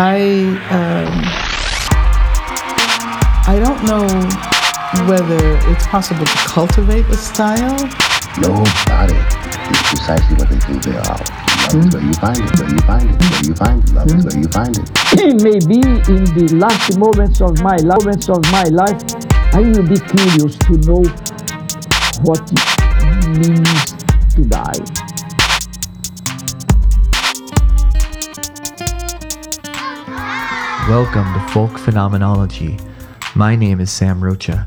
I don't know whether it's possible to cultivate a style. No, about it. It's precisely what they do. They are. Love is where you find it. Love is where you find it. It may be in the last moments of my life. I will be curious to know what it means to die. Welcome to Folk Phenomenology. My name is Sam Rocha.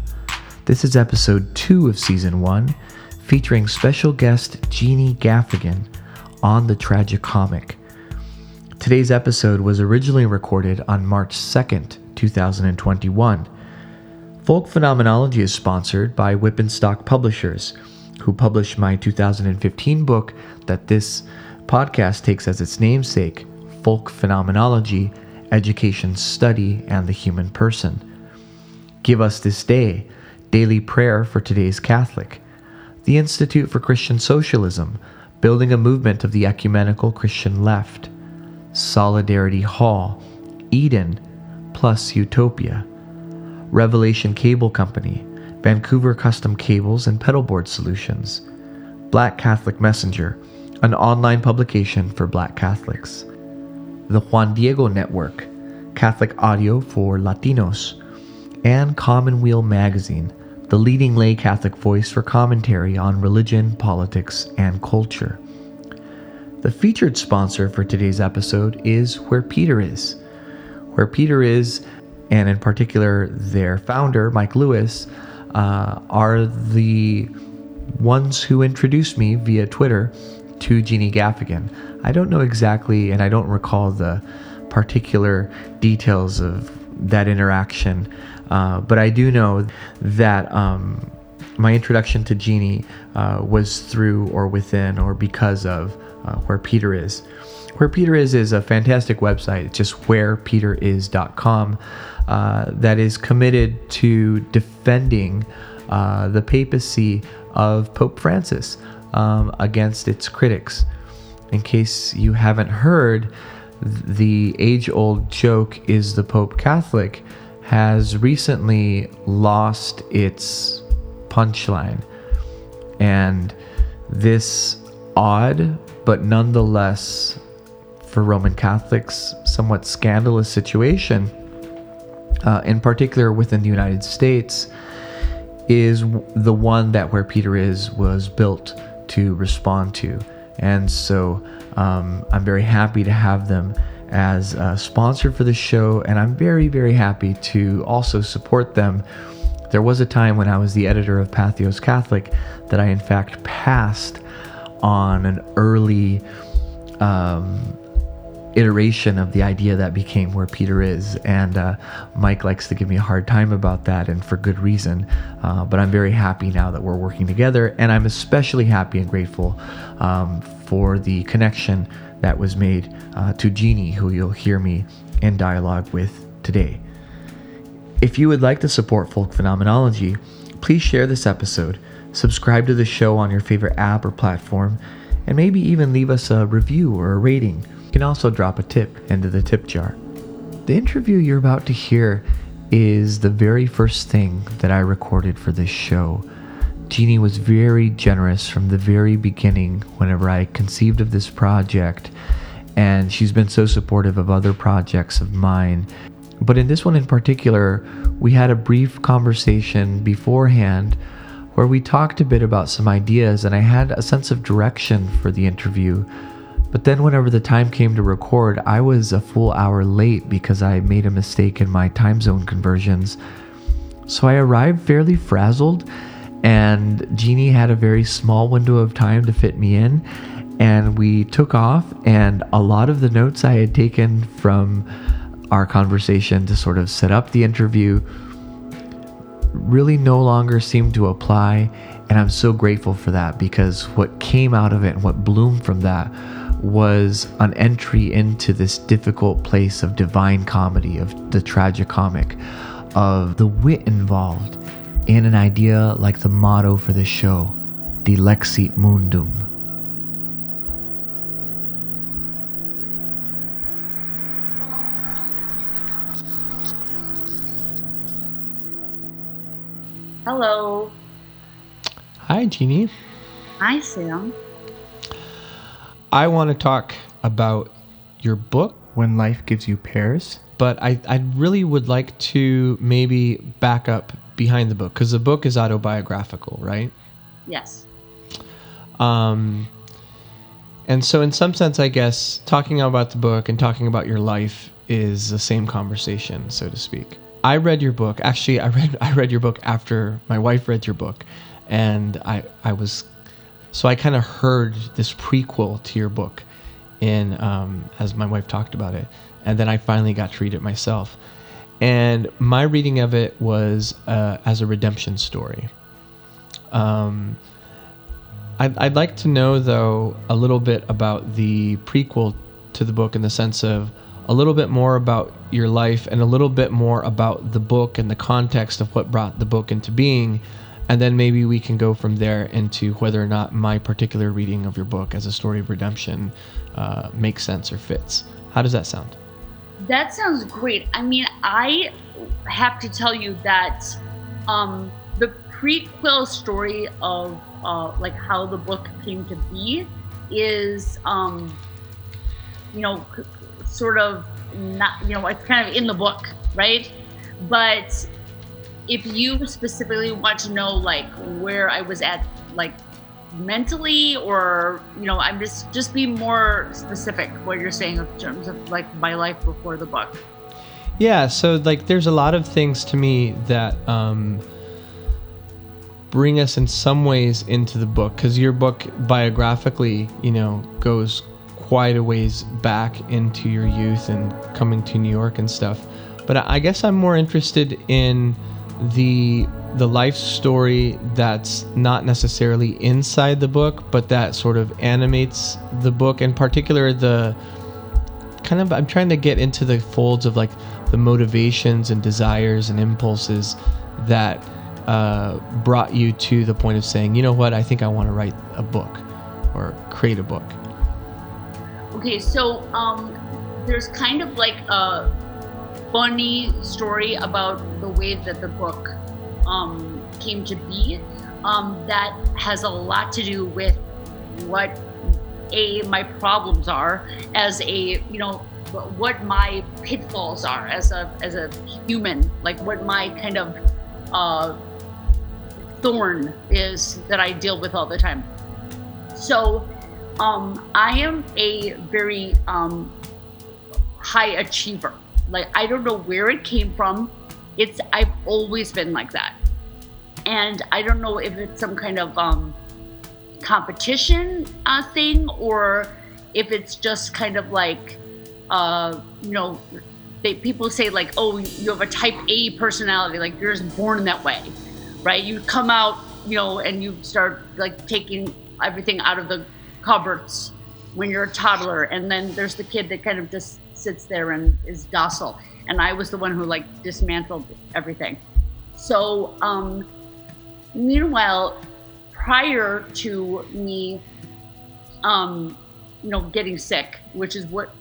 This is episode 2 of season 1, featuring special guest Jeannie Gaffigan on the tragicomic. Today's episode was originally recorded on March 2nd, 2021. Folk Phenomenology is sponsored by Wippenstock Publishers, who published my 2015 book that this podcast takes as its namesake, Folk Phenomenology: Education, Study, and the Human Person. Give Us This Day, Daily Prayer for Today's Catholic. The Institute for Christian Socialism, Building a Movement of the Ecumenical Christian Left. Solidarity Hall, Eden, plus Utopia. Revelation Cable Company, Vancouver Custom Cables and Pedalboard Solutions. Black Catholic Messenger, an online publication for Black Catholics. The Juan Diego Network, Catholic audio for Latinos, and Commonweal Magazine, the leading lay Catholic voice for commentary on religion, politics, and culture. The featured sponsor for today's episode is Where Peter Is. Where Peter Is, and in particular their founder, Mike Lewis, are the ones who introduced me via Twitter to Jeannie Gaffigan. I don't know exactly, and I don't recall the particular details of that interaction, but I do know that my introduction to Jeannie was through or within or because of Where Peter Is. Where Peter Is a fantastic website. It's just wherepeteris.com that is committed to defending the papacy of Pope Francis against its critics. In case you haven't heard, the age-old joke is the Pope Catholic has recently lost its punchline. And this odd, but nonetheless, for Roman Catholics, somewhat scandalous situation, in particular within the United States, is the one that Where Peter Is was built to respond to. And so I'm very happy to have them as a sponsor for the show, and I'm very, very happy to also support them. There was a time when I was the editor of Patheos Catholic that I in fact passed on an early iteration of the idea that became Where Peter Is, and Mike likes to give me a hard time about that, and for good reason, but I'm very happy now that we're working together, and I'm especially happy and grateful for the connection that was made to Jeannie, who you'll hear me in dialogue with today. If you would like to support Folk Phenomenology, please share this episode, subscribe to the show on your favorite app or platform, and maybe even leave us a review or a rating. You can also drop a tip into the tip jar. The interview you're about to hear is the very first thing that I recorded for this show. Jeannie was very generous from the very beginning whenever I conceived of this project, and she's been so supportive of other projects of mine. But in this one in particular, we had a brief conversation beforehand where we talked a bit about some ideas, and I had a sense of direction for the interview. But then whenever the time came to record, I was a full hour late because I made a mistake in my time zone conversions. So I arrived fairly frazzled, and Jeannie had a very small window of time to fit me in, and we took off, and a lot of the notes I had taken from our conversation to sort of set up the interview really no longer seemed to apply, and I'm so grateful for that, because what came out of it and what bloomed from that was an entry into this difficult place of divine comedy, of the tragicomic, of the wit involved in an idea like the motto for the show, Dilexit Mundum. Hello. Hi, Jeannie. Hi, Sam. I want to talk about your book, When Life Gives You Pears, but I really would like to maybe back up behind the book, because the book is autobiographical, right? Yes. And so in some sense, I guess, talking about the book and talking about your life is the same conversation, so to speak. I read your book. Actually, I read your book after my wife read your book, and I kind of heard this prequel to your book in as my wife talked about it, and then I finally got to read it myself. And my reading of it was as a redemption story. I'd like to know, though, a little bit about the prequel to the book, in the sense of a little bit more about your life and a little bit more about the book and the context of what brought the book into being. And then maybe we can go from there into whether or not my particular reading of your book as a story of redemption makes sense or fits. How does that sound? That sounds great. I mean, I have to tell you that the prequel story of like how the book came to be is, sort of not, it's kind of in the book, right? But if you specifically want to know like where I was at, like mentally, or, I'm just be more specific what you're saying in terms of like my life before the book. Yeah. So like, there's a lot of things to me that, bring us in some ways into the book, because your book biographically, goes quite a ways back into your youth and coming to New York and stuff. But I guess I'm more interested in the life story that's not necessarily inside the book, but that sort of animates the book. In particular, I'm trying to get into the folds of like the motivations and desires and impulses that brought you to the point of saying, you know what, I think I want to write a book or create a book. Okay, so there's kind of like a funny story about the way that the book came to be that has a lot to do with what my problems are as a, what my pitfalls are as a human, like what my kind of thorn is that I deal with all the time. So I am a very high achiever. Like, I don't know where it came from. I've always been like that. And I don't know if it's some kind of competition thing, or if it's just kind of like, people say like, oh, you have a type A personality, like you're just born that way, right? You come out, and you start like taking everything out of the cupboards when you're a toddler, and then there's the kid that kind of just sits there and is docile, and I was the one who like dismantled everything. So meanwhile, prior to me getting sick, which is what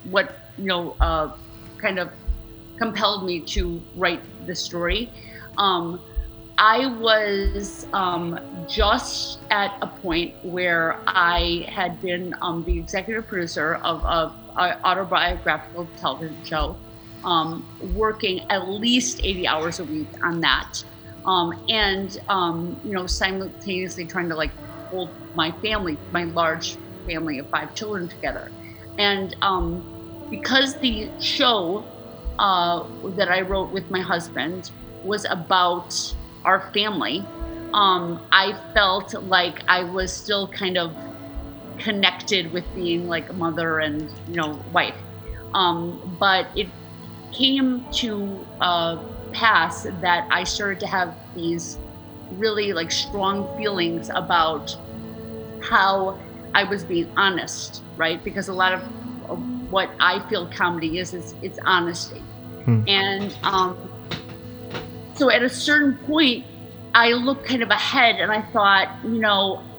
kind of compelled me to write this story, I was just at a point where I had been the executive producer of an autobiographical television show, working at least 80 hours a week on that, simultaneously trying to like hold my family, my large family of 5 children together. And because the show that I wrote with my husband was about our family, I felt like I was still kind of connected with being like a mother and wife, but it came to pass that I started to have these really like strong feelings about how I was being honest, right? Because a lot of what I feel comedy is it's honesty. And so at a certain point, I looked kind of ahead and I thought,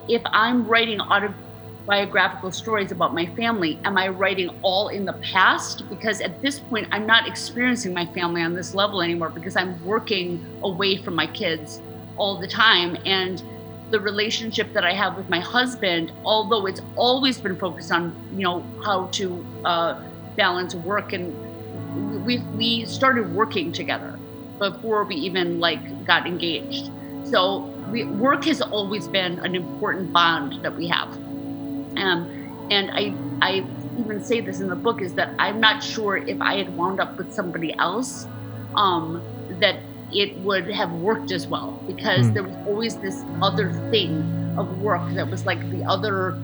if I'm writing autobiographical stories about my family, am I writing all in the past? Because at this point, I'm not experiencing my family on this level anymore, because I'm working away from my kids all the time. And the relationship that I have with my husband, although it's always been focused on, you know, how to balance work, and we started working together before we even like got engaged. So work has always been an important bond that we have. And I even say this in the book, is that I'm not sure if I had wound up with somebody else that it would have worked as well, because there was always this other thing of work that was like the other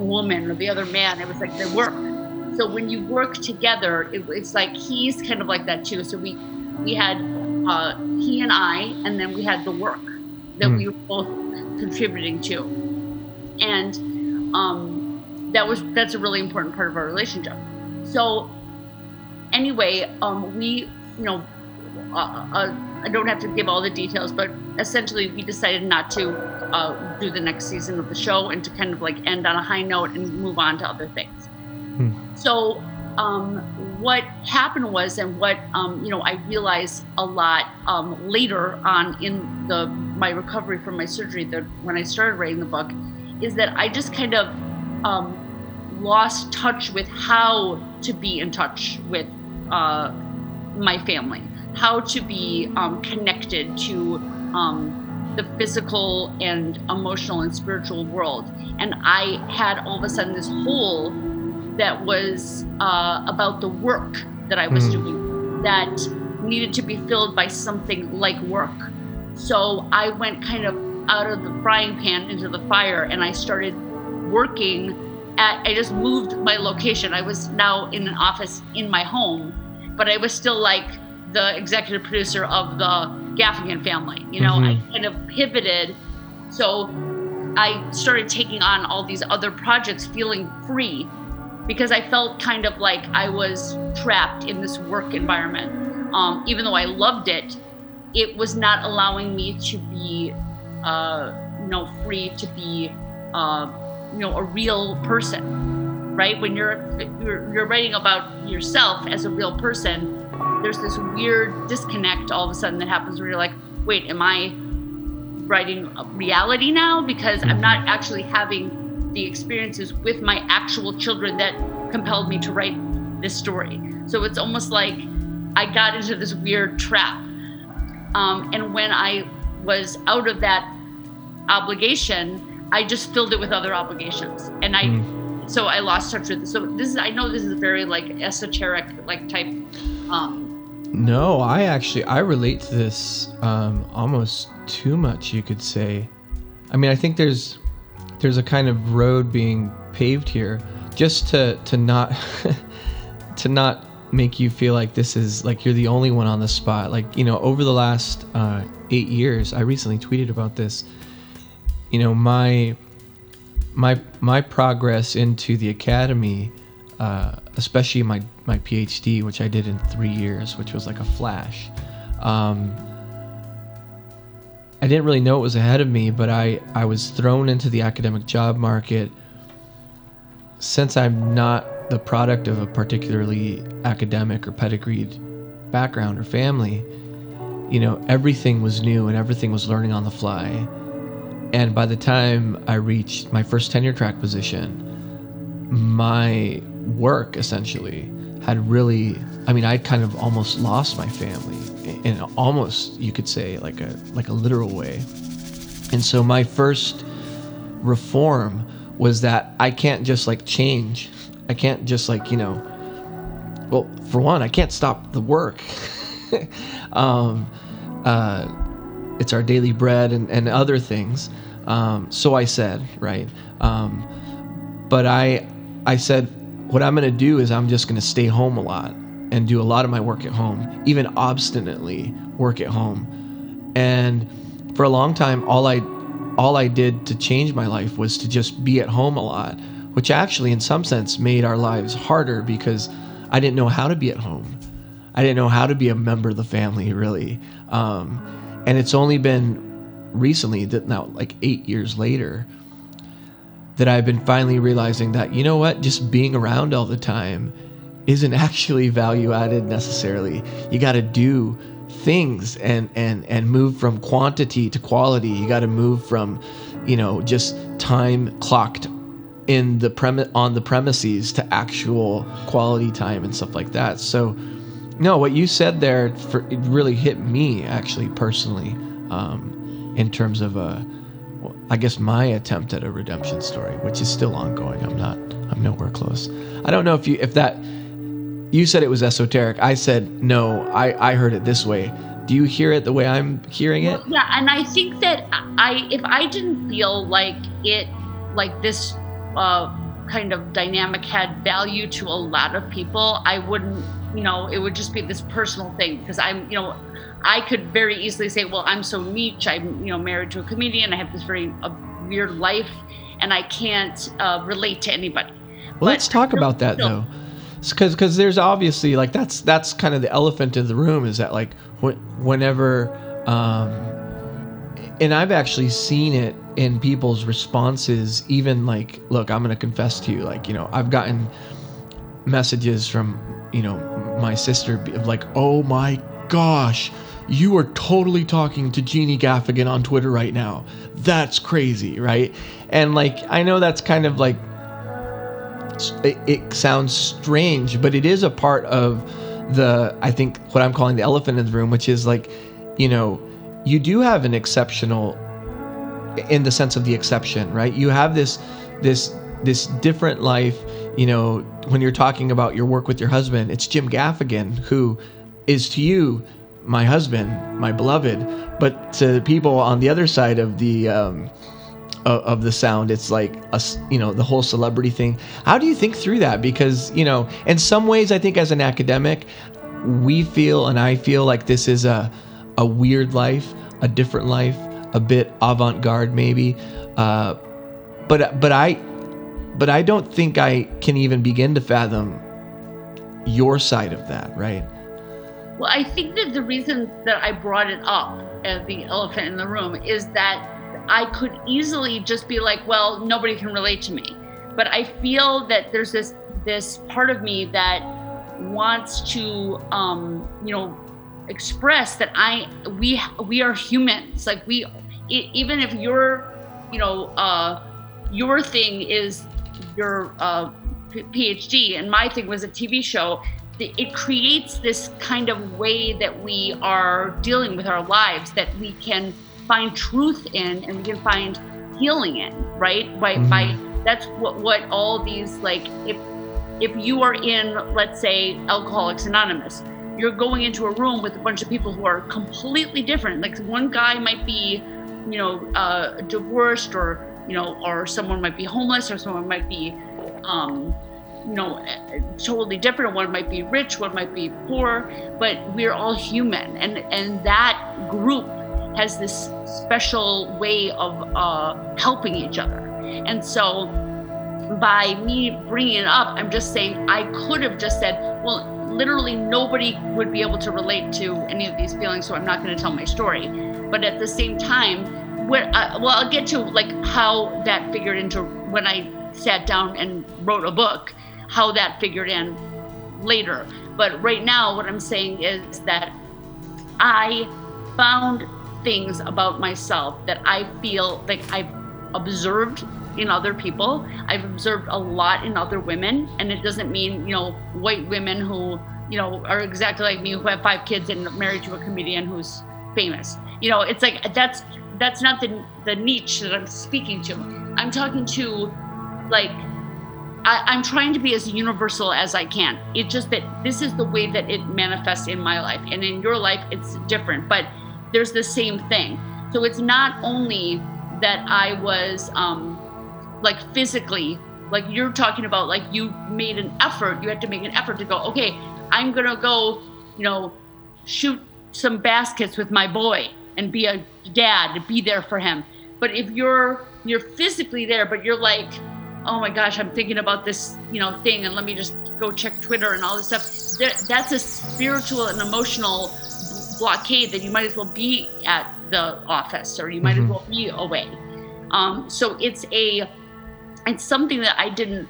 woman or the other man. It was like they work. So when you work together, it's like he's kind of like that too. So we had he and I, and then we had the work that we were both contributing to, and that's a really important part of our relationship. So anyway, we, you know, I don't have to give all the details, but essentially we decided not to do the next season of the show and to kind of like end on a high note and move on to other things. So what happened was, and what you know, I realized a lot later on in my recovery from my surgery, when I started writing the book, is that I just kind of lost touch with how to be in touch with my family, how to be connected to the physical and emotional and spiritual world. And I had all of a sudden this hole that was about the work that I was doing, that needed to be filled by something like work. So I went kind of out of the frying pan into the fire, and I started working I just moved my location. I was now in an office in my home, but I was still like the executive producer of the Gaffigan family, you know. I kind of pivoted. So I started taking on all these other projects, feeling free, because I felt kind of like I was trapped in this work environment. Even though I loved it, it was not allowing me to be, you know, free to be, you know, a real person, right? When you're writing about yourself as a real person, there's this weird disconnect all of a sudden that happens where you're like, wait, am I writing reality now? Because I'm not actually having the experiences with my actual children that compelled me to write this story. So it's almost like I got into this weird trap. And when I was out of that obligation, I just filled it with other obligations. And so I lost touch with it. So this is, I know this is very like esoteric, like type. No, I relate to this almost too much, you could say. I mean, I think there's a kind of road being paved here, just to not to not make you feel like this is like you're the only one on the spot. Like, you know, over the last 8 years, I recently tweeted about this. You know, my progress into the academy, especially my PhD, which I did in 3 years, which was like a flash. I didn't really know it was ahead of me, but I was thrown into the academic job market. Since I'm not the product of a particularly academic or pedigreed background or family, you know, everything was new and everything was learning on the fly. And by the time I reached my first tenure track position, my work essentially had really, I mean, I kind of almost lost my family in almost, you could say, like a literal way. And so my first reform was that I can't just like change. I can't just like, you know, well, for one, I can't stop the work. It's our daily bread and other things. So I said, right. But I said, what I'm going to do is I'm just going to stay home a lot and do a lot of my work at home, even obstinately work at home. And for a long time, all I did to change my life was to just be at home a lot, which actually in some sense made our lives harder because I didn't know how to be at home. I didn't know how to be a member of the family, really. And it's only been recently, that now like 8 years later, that I've been finally realizing that, you know what, just being around all the time isn't actually value added necessarily. You got to do things and move from quantity to quality. You got to move from, you know, just time clocked in the on the premises to actual quality time and stuff like that. So, no, what you said there, it really hit me actually personally, in terms of I guess my attempt at a redemption story, which is still ongoing. I'm nowhere close. I don't know you said it was esoteric. I said, no, I heard it this way. Do you hear it the way I'm hearing it? Well, yeah, and I think that if I didn't feel like it, like this kind of dynamic had value to a lot of people, I wouldn't, you know, it would just be this personal thing, because I'm, you know, I could very easily say, well, I'm so niche. I'm, you know, married to a comedian. I have this very weird life, and I can't relate to anybody. Well, but let's talk about that, though. Because there's obviously, like, that's kind of the elephant in the room, is that, like, whenever and I've actually seen it in people's responses, even, like, look, I'm going to confess to you, like, you know, I've gotten messages from, you know, my sister of, like, oh my gosh, you are totally talking to Jeannie Gaffigan on Twitter right now. That's crazy, right? And, like, I know that's kind of, like, it sounds strange, but it is a part of the, I think, what I'm calling the elephant in the room, which is, like, you know, you do have an exceptional, in the sense of the exception, right? You have this different life. You know, when you're talking about your work with your husband, it's Jim Gaffigan, who is to you my husband, my beloved, but to the people on the other side of the sound, it's like you know, the whole celebrity thing. How do you think through that? Because, you know, in some ways, I think as an academic, we feel, and I feel, like this is a weird life, a different life, a bit avant-garde maybe. But I don't think I can even begin to fathom your side of that, right? Well, I think that the reason that I brought it up as the elephant in the room is that I could easily just be like, well, nobody can relate to me. But I feel that there's this part of me that wants to, you know, express that we are humans. Like, even if your, you know, your thing is your PhD and my thing was a TV show, it creates this kind of way that we are dealing with our lives, that we can find truth in, and we can find healing in, right? By that's what all these, like, if you are in, let's say, Alcoholics Anonymous, you're going into a room with a bunch of people who are completely different. Like, one guy might be, you know, divorced, or, you know, or someone might be homeless, or someone might be, you know, totally different. One might be rich, one might be poor, but we're all human, and that group has this special way of helping each other. And so by me bringing it up, I'm just saying, I could have just said, well, literally nobody would be able to relate to any of these feelings, so I'm not going to tell my story. But at the same time, well, I'll get to, like, how that figured into when I sat down and wrote a book, how that figured in later. But right now, what I'm saying is that I found things about myself that I feel like I've observed in other people. I've observed a lot in other women, and it doesn't mean, you know, white women who, you know, are exactly like me, who have 5 kids and married to a comedian who's famous. You know, it's like, that's not the niche that I'm speaking to. I'm talking to, like, I'm trying to be as universal as I can. It's just that this is the way that it manifests in my life, and in your life it's different, but there's the same thing. So it's not only that I was like, physically, like you're talking about, like, you made an effort, you had to make an effort to go, okay, I'm gonna go, you know, shoot some baskets with my boy and be a dad, to be there for him. But if you're physically there, but you're like, oh my gosh, I'm thinking about this, you know, thing, and let me just go check Twitter and all this stuff, that's a spiritual and emotional blockade that you might as well be at the office, or you might as well be away. So it's something that I didn't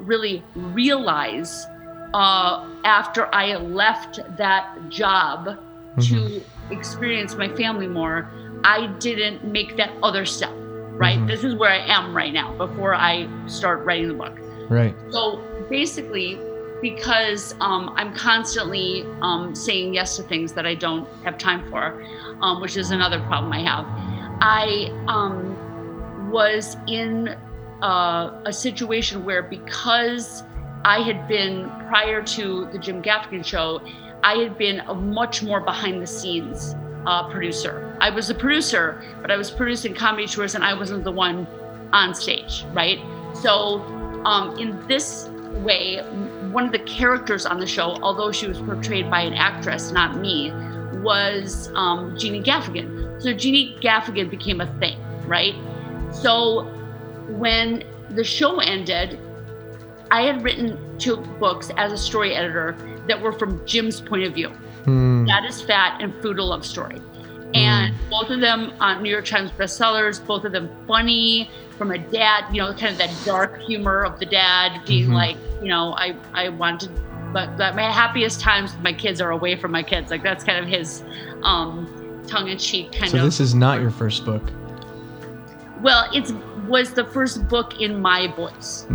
really realize after I left that job to experience my family more, I didn't make that other step, right? Mm-hmm. This is where I am right now before I start writing the book. Right. So basically, because I'm constantly saying yes to things that I don't have time for, which is another problem I have, I was in a situation where, because I had been, prior to the Jim Gaffigan show, I had been a much more behind the scenes producer. I was a producer, but I was producing comedy tours and I wasn't the one on stage, right? So in this way, one of the characters on the show, although she was portrayed by an actress, not me, was Jeannie Gaffigan. So Jeannie Gaffigan became a thing, right? So when the show ended, I had written 2 books as a story editor that were from Jim's point of view. That is Fat and Food, a Love Story. And both of them New York Times bestsellers, both of them funny, from a dad, you know, kind of that dark humor of the dad being like, you know, I wanted, but my happiest times with my kids are away from my kids. Like, that's kind of his tongue-in-cheek kind of. So this is not your first book. Well, it was the first book in my voice.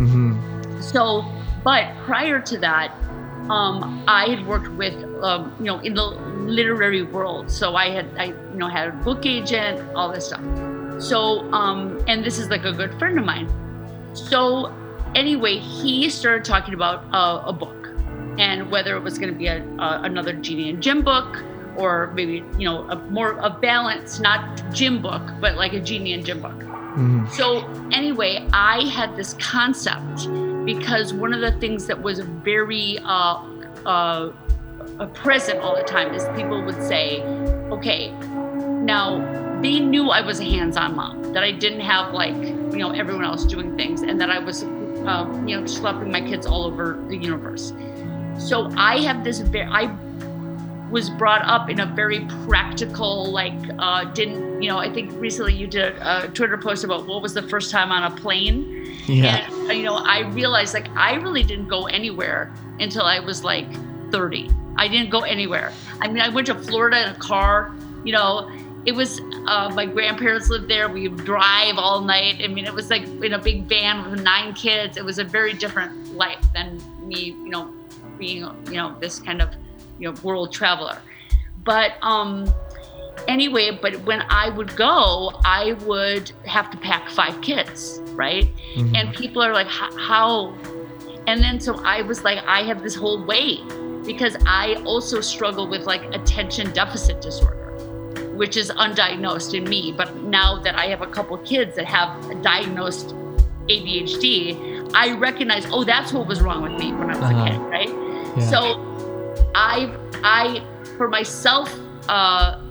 So, but prior to that, I had worked with, you know, in the literary world. So I had a book agent, all this stuff. So, and this is like a good friend of mine. So anyway, he started talking about a book and whether it was going to be another Jeannie and Jim book, or maybe, you know, a more balanced, not Jim book, but like a Jeannie and Jim book. So anyway, I had this concept, because one of the things that was very present all the time is people would say, okay, now they knew I was a hands-on mom, that I didn't have, like, you know, everyone else doing things, and that I was, you know, schlepping my kids all over the universe. So I have this, I was brought up in a very practical, like, didn't, you know, I think recently you did a Twitter post about what was the first time on a plane. Yeah. And, you know, I realized, like, I really didn't go anywhere until I was like 30. I didn't go anywhere. I mean, I went to Florida in a car, you know, it was, my grandparents lived there. We would drive all night. I mean, it was like in a big van with 9 kids. It was a very different life than me, you know, being, you know, this kind of, you know, world traveler. But anyway, but when I would go, I would have to pack 5 kids, right? And people are like, how? And then so I was like, I have this whole weight, because I also struggle with, like, attention deficit disorder, which is undiagnosed in me. But now that I have a couple kids that have diagnosed ADHD, I recognize, oh, that's what was wrong with me when I was a kid, right? Yeah. So I for myself,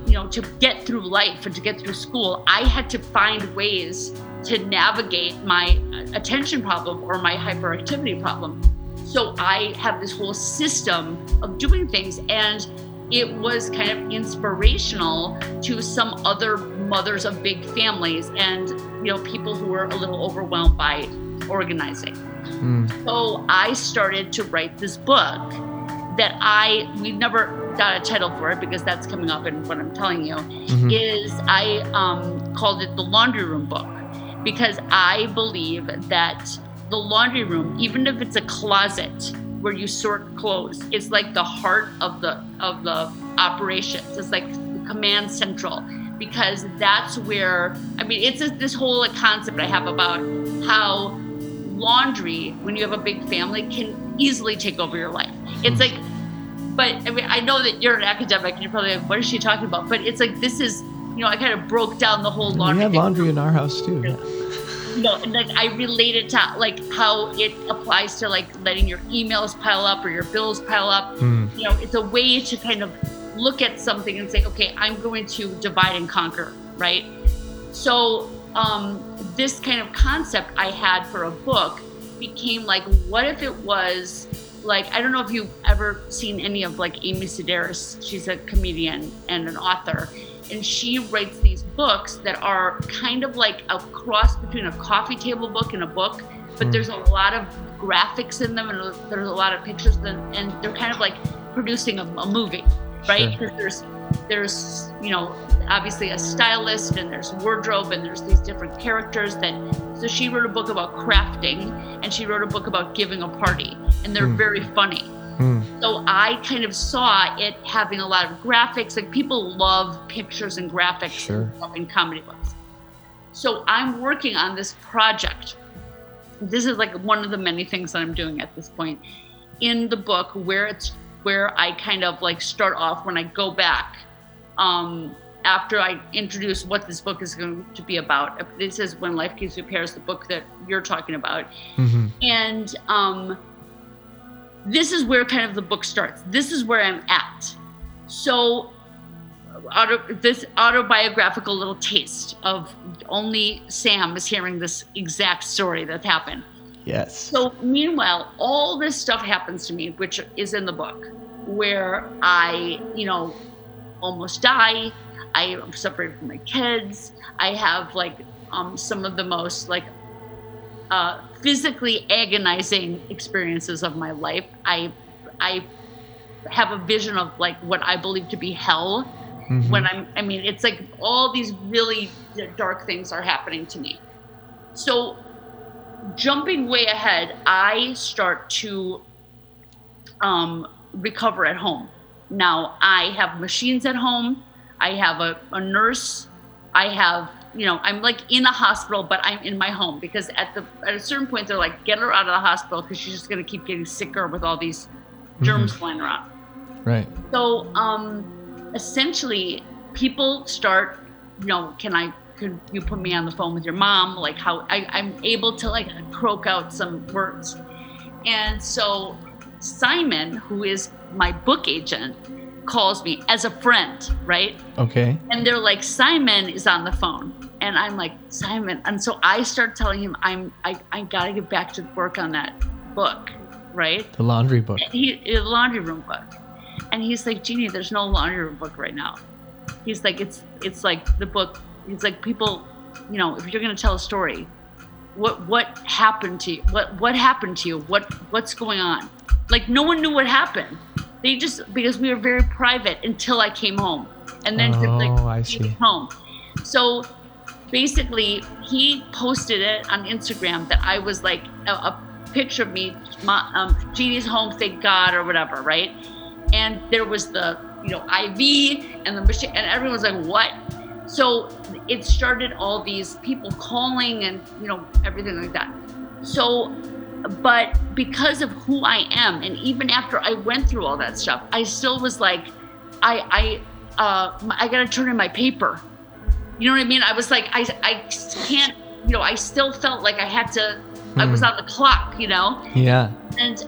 you know, to get through life and to get through school, I had to find ways to navigate my attention problem or my hyperactivity problem. So I have this whole system of doing things, and it was kind of inspirational to some other mothers of big families and, you know, people who were a little overwhelmed by organizing. So I started to write this book that we never got a title for it, because that's coming up in what I'm telling you, is I called it the laundry room book, because I believe that the laundry room, even if it's a closet where you sort clothes, it's like the heart of the operations. It's like command central, because that's where, I mean, it's this whole concept I have about how laundry, when you have a big family, can easily take over your life. It's like, but I mean, I know that you're an academic and you're probably like, what is she talking about? But it's like, this is, you know, I kind of broke down the whole laundry. We have laundry in our house too. Yeah. You know, and like I relate it to like how it applies to like letting your emails pile up or your bills pile up. You know, it's a way to kind of look at something and say, okay, I'm going to divide and conquer, right? So this kind of concept I had for a book became like, what if it was like, I don't know if you've ever seen any of like Amy Sedaris. She's a comedian and an author, and she writes these books that are kind of like a cross between a coffee table book and a book, but there's a lot of graphics in them and there's a lot of pictures in them, and they're kind of like producing a movie. right? Sure. 'Cause there's, you know, obviously a stylist, and there's wardrobe, and there's these different characters that, so she wrote a book about crafting, and she wrote a book about giving a party, and they're very funny. So I kind of saw it having a lot of graphics, like people love pictures and graphics sure. in comedy books. So I'm working on this project. This is like one of the many things that I'm doing at this point in the book, where I kind of like start off when I go back after I introduce what this book is going to be about. This is When Life Gives You Pears, the book that you're talking about. Mm-hmm. And this is where kind of the book starts. This is where I'm at. So this autobiographical little taste of only Sam is hearing this exact story that happened. Yes. So meanwhile, all this stuff happens to me, which is in the book, where I, you know, almost die. I am separated from my kids. I have like some of the most like physically agonizing experiences of my life. I have a vision of like what I believe to be hell. Mm-hmm. When I mean, it's like all these really dark things are happening to me. So jumping way ahead, I start to recover at home. Now I have machines at home. I have a nurse. I have, you know, I'm like in a hospital, but I'm in my home, because at a certain point they're like, get her out of the hospital because she's just going to keep getting sicker with all these germs mm-hmm. flying around. Right. So essentially people start, you know, could you put me on the phone with your mom? Like how I'm able to like croak out some words. And so Simon, who is my book agent, calls me as a friend, right? Okay. And they're like, Simon is on the phone. And I'm like, Simon. And so I start telling him, I gotta get back to work on that book, right? The laundry book. The laundry room book. And he's like, Jeannie, there's no laundry room book right now. He's like, it's like the book. He's like, people, you know, if you're gonna tell a story, what happened to you? What happened to you? What's going on? Like no one knew what happened. They just, because we were very private until I came home, and then came home. So basically, he posted it on Instagram that I was like a picture of me, Jeannie's home, thank God, or whatever, right? And there was the, you know, IV and the machine, and everyone was like, what? So it started all these people calling and, you know, everything like that. So, but because of who I am, and even after I went through all that stuff, I still was like, I gotta turn in my paper. You know what I mean? I was like, I can't, you know, I still felt like I had to, I was on the clock, you know? Yeah. And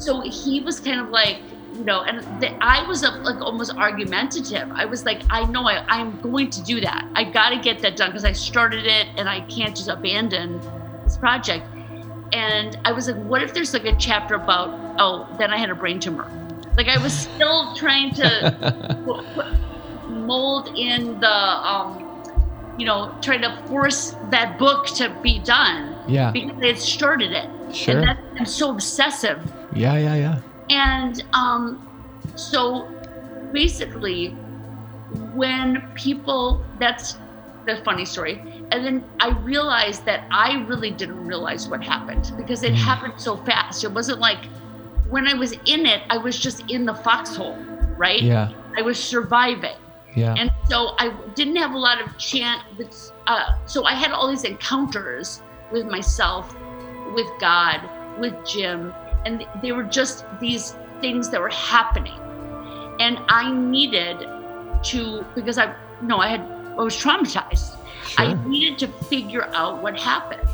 so he was kind of like, you know, and I was like almost argumentative. I was like, I know I'm going to do that. I got to get that done because I started it and I can't just abandon this project. And I was like, what if there's like a chapter about, oh, then I had a brain tumor. Like I was still trying to mold in the, you know, trying to force that book to be done. Yeah. Because it started it. Sure. And I'm so obsessive. Yeah. And so basically when people, that's the funny story. And then I realized that I really didn't realize what happened because it happened so fast. It wasn't like when I was in it, I was just in the foxhole, right? Yeah. I was surviving. Yeah. And so I didn't have a lot of chance. So I had all these encounters with myself, with God, with Jim. And they were just these things that were happening. And I needed to, because I was traumatized. Sure. I needed to figure out what happened.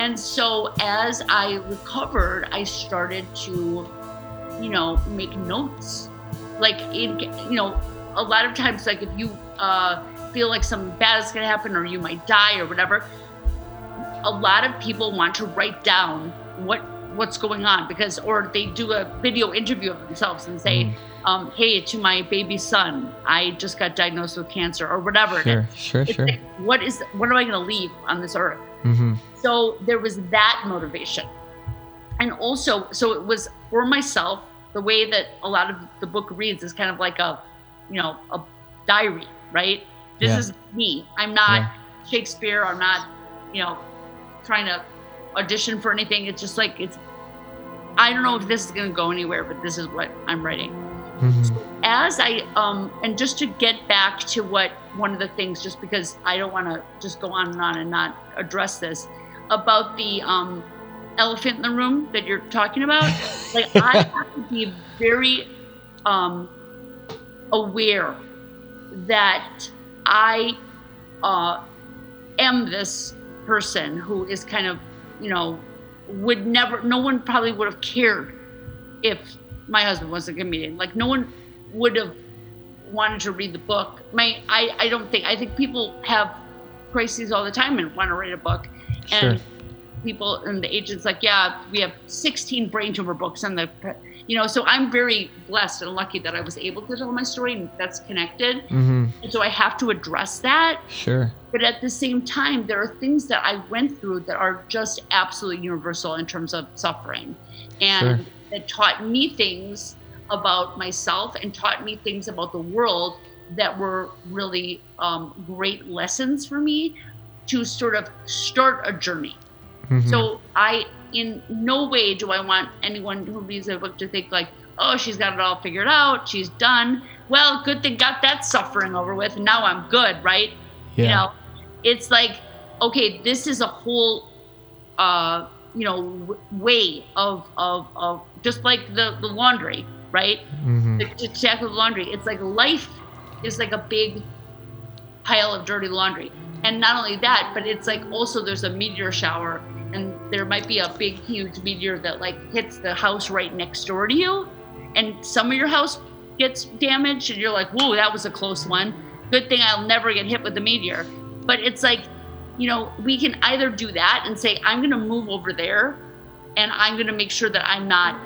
And so as I recovered, I started to, you know, make notes. Like, you know, a lot of times, like if you feel like something bad is gonna happen or you might die or whatever, a lot of people want to write down what's going on because, or they do a video interview of themselves and say, hey, to my baby son, I just got diagnosed with cancer or whatever. Sure. Like, what am I going to leave on this earth? Mm-hmm. So there was that motivation. And also, so it was for myself the way that a lot of the book reads is kind of like a, you know, a diary, right? This is me. I'm not Shakespeare. I'm not, you know, trying to audition for anything. It's just like, it's, I don't know if this is going to go anywhere, but this is what I'm writing. Mm-hmm. So as I, and just to get back to what, one of the things, just because I don't want to just go on and not address this, about the elephant in the room that you're talking about. Like, I have to be very aware that I am this person who is kind of, you know, would never, no one probably would have cared if my husband was a comedian. Like, no one would have wanted to read the book. I think people have crises all the time and want to write a book. And people and the agent's like, yeah, we have 16 brain tumor books on the, you know, so I'm very blessed and lucky that I was able to tell my story, and that's connected. Mm-hmm. And so I have to address that. Sure. But at the same time, there are things that I went through that are just absolutely universal in terms of suffering. And that taught me things about myself and taught me things about the world that were really great lessons for me to sort of start a journey. Mm-hmm. So I, in no way do I want anyone who reads a book to think like, oh, she's got it all figured out, she's done. Well, good thing got that suffering over with, now I'm good, right? Yeah. You know, it's like, okay, this is a whole, you know, way of just like the laundry, right? Mm-hmm. To tackle the laundry. It's like life is like a big pile of dirty laundry. And not only that, but it's like also there's a meteor shower, and there might be a big, huge meteor that like hits the house right next door to you. And some of your house gets damaged and you're like, whoa, that was a close one. Good thing I'll never get hit with the meteor. But it's like, you know, we can either do that and say, I'm going to move over there and I'm going to make sure that I'm not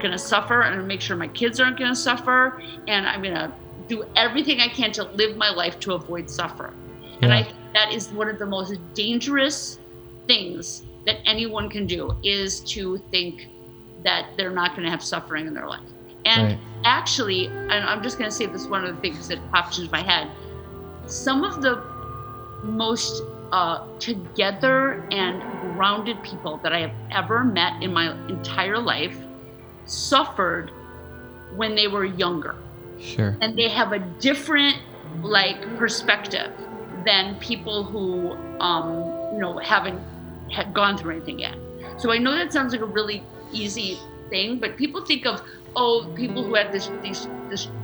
going to suffer, and make sure my kids aren't going to suffer. And I'm going to do everything I can to live my life to avoid suffering. And I think that is one of the most dangerous things that anyone can do, is to think that they're not going to have suffering in their life. And actually, and I'm just going to say this, one of the things that popped into my head, some of the most together and grounded people that I have ever met in my entire life suffered when they were younger. Sure. And they have a different like perspective than people who, you know, haven't gone through anything yet. So I know that sounds like a really easy thing, but people think of, oh, people who had this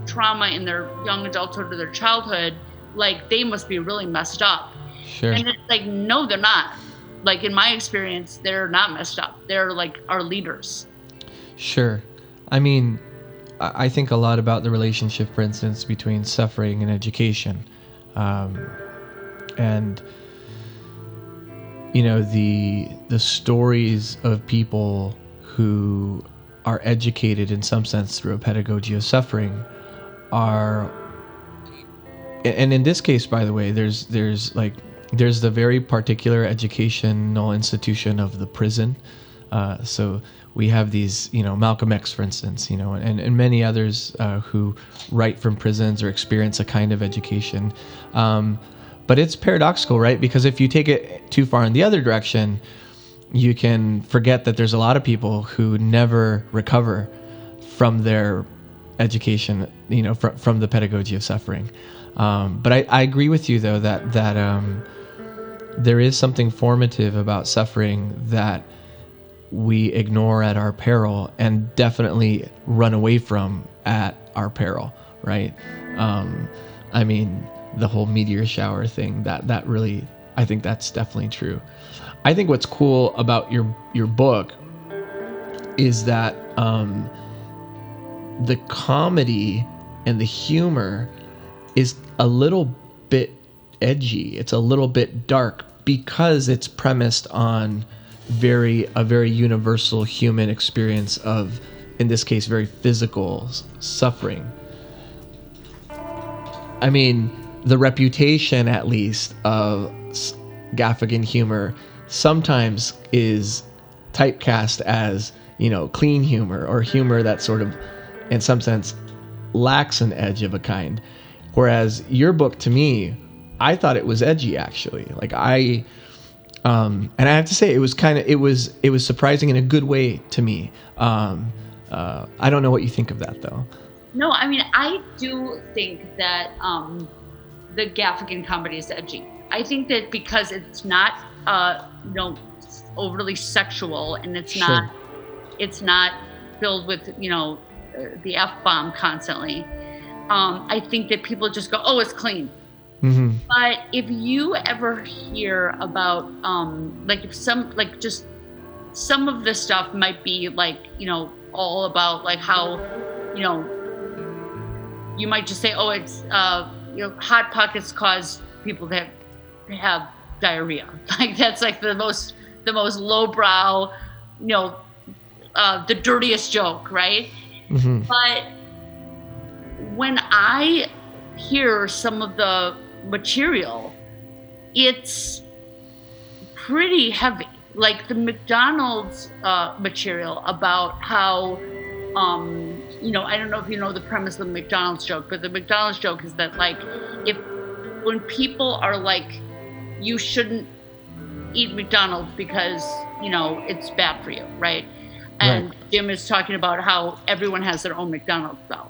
trauma in their young adulthood or their childhood, like they must be really messed up. Sure. And it's like, no, they're not. Like in my experience, they're not messed up. They're like our leaders. Sure. I mean, I think a lot about the relationship, for instance, between suffering and education. And, you know, the stories of people who are educated in some sense through a pedagogy of suffering are, and in this case, by the way, there's the very particular educational institution of the prison. So we have these, you know, Malcolm X, for instance, you know, and many others who write from prisons or experience a kind of education. But it's paradoxical, right? Because if you take it too far in the other direction, you can forget that there's a lot of people who never recover from their education, you know, from the pedagogy of suffering. But I agree with you, though, that there is something formative about suffering that we ignore at our peril, and definitely run away from at our peril, right? I mean, the whole meteor shower thing, that really, I think that's definitely true. I think what's cool about your book is that the comedy and the humor is a little bit edgy. It's a little bit dark because it's premised on a very universal human experience of, in this case, very physical suffering. I mean, the reputation, at least, of Gaffigan humor sometimes is typecast as you know, clean humor or humor that sort of, in some sense, lacks an edge of a kind. Whereas your book, to me, I thought it was edgy, actually. Like and I have to say, it was surprising in a good way to me. I don't know what you think of that, though. No, I mean, I do think that the Gaffigan comedy is edgy. I think that because it's not, overly sexual, and it's sure. it's not filled with, the F-bomb constantly. I think that people just go, oh, it's clean. Mm-hmm. But if you ever hear about, some of the stuff might be all about how, you might just say, oh, it's, hot pockets cause people to have diarrhea. Like that's the most lowbrow, the dirtiest joke, right? Mm-hmm. But when I hear some of the material, it's pretty heavy. Like the McDonald's material about how, I don't know if you know the premise of the McDonald's joke, but the McDonald's joke is that when people are like, you shouldn't eat McDonald's because, it's bad for you, right? And right. Jim is talking about how everyone has their own McDonald's, though.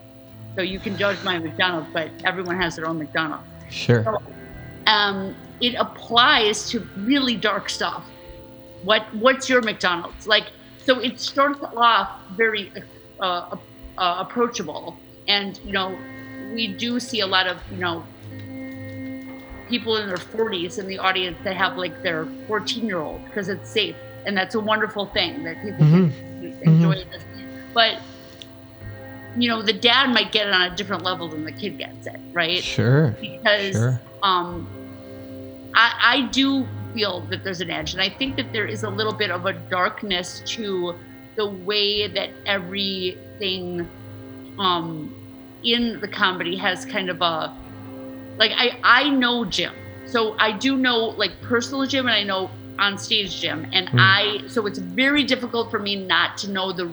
So you can judge my McDonald's, but everyone has their own McDonald's. Sure. So, it applies to really dark stuff. What's your McDonald's? So it starts off very approachable. And, we do see a lot of, people in their 40s in the audience that have their 14-year-old because it's safe, and that's a wonderful thing that people mm-hmm. enjoy mm-hmm. this. But the dad might get it on a different level than the kid gets it, right? Sure. Because sure. I do feel that there's an edge, and I think that there is a little bit of a darkness to the way that everything in the comedy has kind of a. I know Jim, so I do know personal Jim, and I know on stage Jim, and so it's very difficult for me not to know the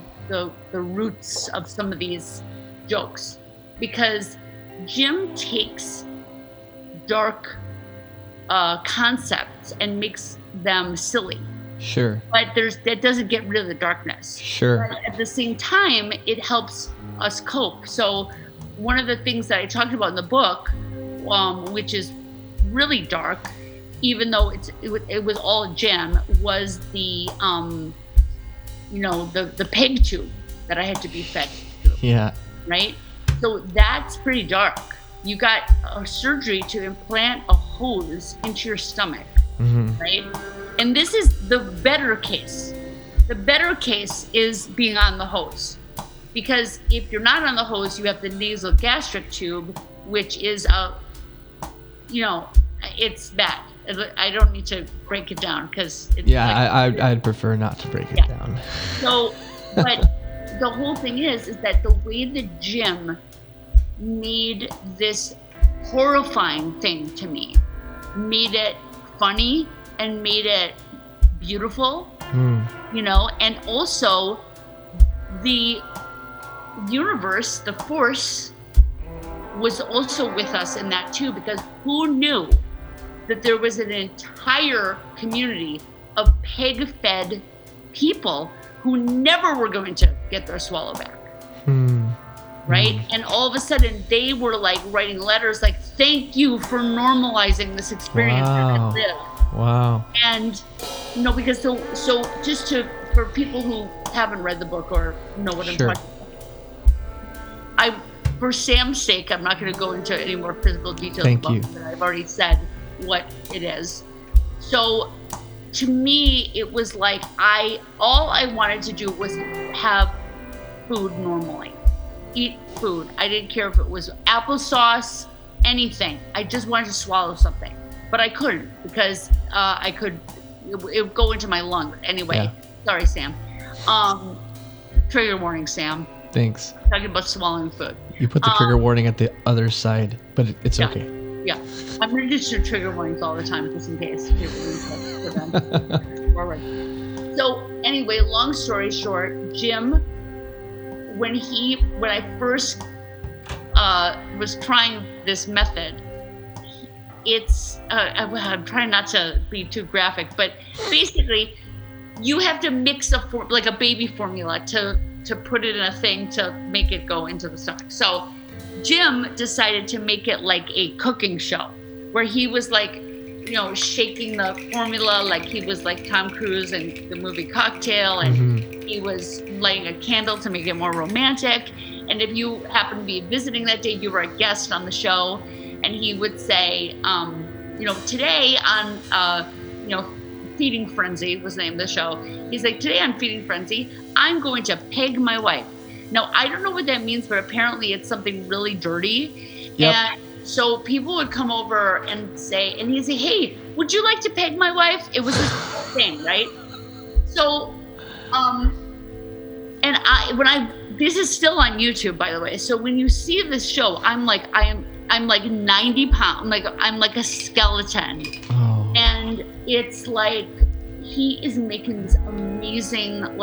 roots of some of these jokes, because Jim takes dark concepts and makes them silly. Sure. But that doesn't get rid of the darkness. Sure. But at the same time, it helps us cope. So one of the things that I talked about in the book. Which is really dark, even though it was all Jim, was the peg tube that I had to be fed through. Yeah. Right? So that's pretty dark. You got a surgery to implant a hose into your stomach, mm-hmm. right? And this is the better case. The better case is being on the hose, because if you're not on the hose, you have the nasal gastric tube, which is it's bad. I don't need to break it down because I'd prefer not to break it down. So, but the whole thing is that the way that Jim made this horrifying thing to me, made it funny and made it beautiful, and also the universe, the force, was also with us in that too, because who knew that there was an entire community of peg-fed people who never were going to get their swallow back, right? And all of a sudden they were writing letters thank you for normalizing this experience. Wow. That I live. Wow. And because so just for people who haven't read the book or know what sure. I'm talking about, for Sam's sake, I'm not going to go into any more physical details about it. I've already said what it is. So to me, it was all I wanted to do was have food normally, eat food. I didn't care if it was applesauce, anything. I just wanted to swallow something, but I couldn't because it would go into my lung. Anyway, Sorry, Sam. Trigger warning, Sam. Thanks. I'm talking about swallowing food. You put the trigger warning at the other side, but it's okay. Yeah, I'm going to do trigger warnings all the time just in case. Forward. So anyway, long story short, Jim, when I first was trying this method, I'm trying not to be too graphic, but basically you have to mix like a baby formula to put it in a thing to make it go into the stomach. So Jim decided to make it like a cooking show where he was like, shaking the formula, like he was like Tom Cruise in the movie Cocktail, and he was lighting a candle to make it more romantic. And if you happened to be visiting that day, you were a guest on the show, and he would say, today on, Feeding Frenzy was the name of the show. He's like, today on Feeding Frenzy, I'm going to peg my wife. Now, I don't know what that means, but apparently it's something really dirty. Yep. And so people would come over and say, and he'd say, hey, would you like to peg my wife? It was this whole thing, right? So, this is still on YouTube, by the way. So when you see this show, I'm like 90 pounds, I'm like a skeleton. Oh. And it's like, he is making this amazing,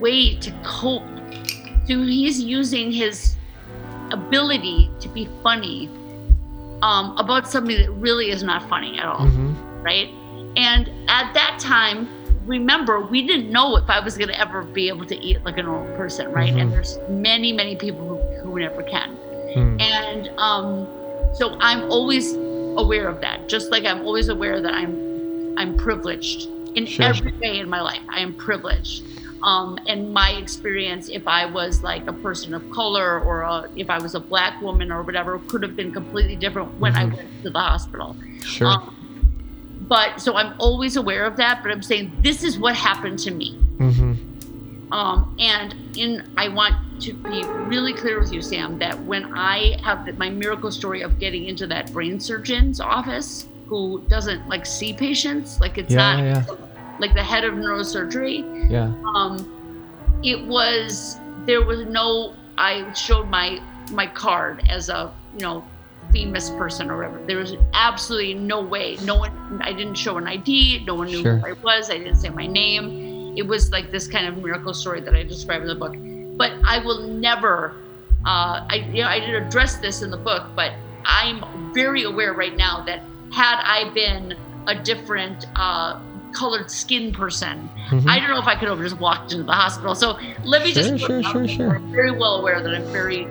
way to cope. So he's using his ability to be funny about something that really is not funny at all, right? And at that time, remember, we didn't know if I was going to ever be able to eat like a normal person, right? And there's many, many people who never can. And so I'm always aware of that, just like I'm always aware that I'm privileged in every way in my life. I am privileged. And my experience, if I was like a person of color or if I was a black woman or whatever, could have been completely different when I went to the hospital. Sure. But so I'm always aware of that, but I'm saying this is what happened to me. I want to be really clear with you, Sam, that when I have my miracle story of getting into that brain surgeon's office who doesn't see patients, like the head of neurosurgery, I showed my card as a, famous person or whatever. There was absolutely no way, I didn't show an ID, no one knew who I was, I didn't say my name. It was like this kind of miracle story that I describe in the book. But I will never, I didn't address this in the book, but I'm very aware right now that had I been a different colored skin person, I don't know if I could have just walked into the hospital. So let me just, I'm very well aware that I'm very,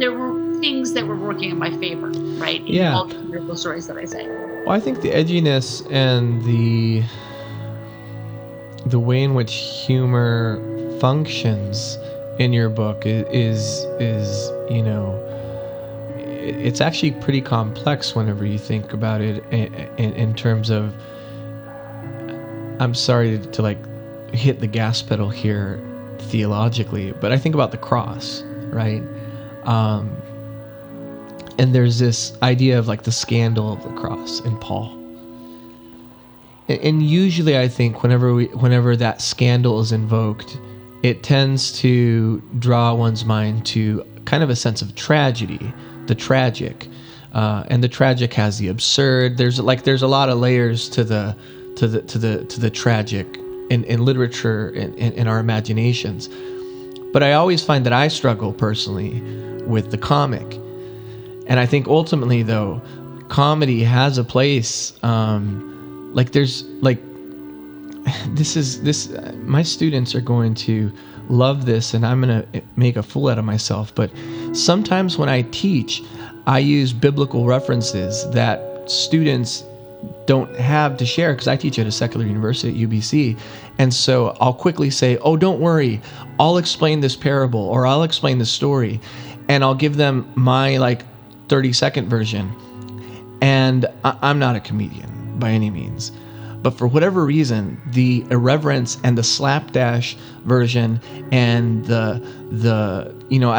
there were things that were working in my favor, right? In all the miracle stories that I say. Well, I think the edginess and the way in which humor functions in your book is it's actually pretty complex whenever you think about it in terms of, I'm sorry to hit the gas pedal here theologically, but I think about the cross, right? And there's this idea of the scandal of the cross in Paul. And usually I think whenever that scandal is invoked, it tends to draw one's mind to kind of a sense of tragedy, the tragic. And the tragic has the absurd. There's a lot of layers to the tragic in literature and in our imaginations. But I always find that I struggle personally with the comic. And I think ultimately though, comedy has a place, my students are going to love this and I'm going to make a fool out of myself. But sometimes when I teach, I use biblical references that students don't have to share because I teach at a secular university at UBC. And so I'll quickly say, oh, don't worry, I'll explain this parable or I'll explain this story. And I'll give them my 30-second version. And I'm not a comedian by any means, but for whatever reason, the irreverence and the slapdash version and at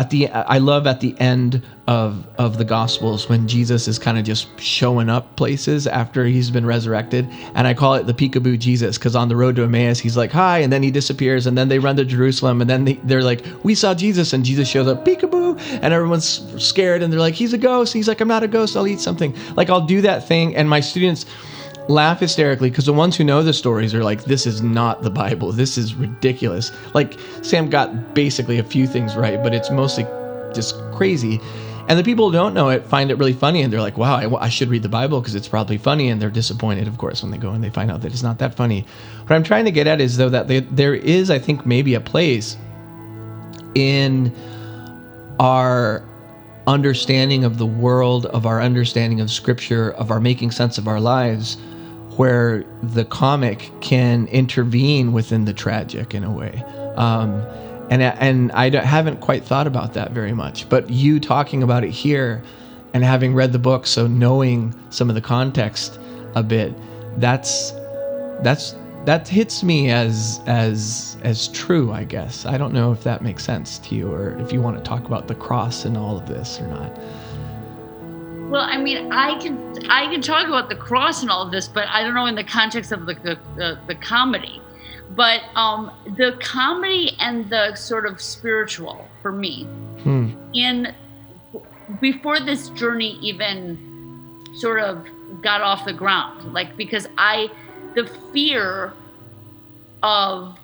the end of the Gospels when Jesus is kind of just showing up places after he's been resurrected, and I call it the peekaboo Jesus, because on the road to Emmaus he's like hi, and then he disappears, and then they run to Jerusalem, and then they're like, we saw Jesus, and Jesus shows up, peekaboo, and everyone's scared, and they're like, he's a ghost, and he's like, I'm not a ghost, I'll eat something. I'll do that thing, and my students laugh hysterically because the ones who know the stories are like, this is not the Bible. This is ridiculous. Like, Sam got basically a few things right, but it's mostly just crazy. And the people who don't know it find it really funny, and they're like, wow, I should read the Bible because it's probably funny. And they're disappointed, of course, when they go and they find out that it's not that funny. What I'm trying to get at is, though, that there is, I think, maybe a place in our understanding of the world, of our understanding of Scripture, of our making sense of our lives, where the comic can intervene within the tragic in a way. And I haven't quite thought about that very much. But you talking about it here and having read the book, so knowing some of the context a bit, that hits me as true, I guess. I don't know if that makes sense to you, or if you want to talk about the cross and all of this or not. Well, I mean, I can talk about the cross and all of this, but I don't know in the context of the comedy. But the comedy and the sort of spiritual for me, in before this journey even sort of got off the ground, like, because the fear of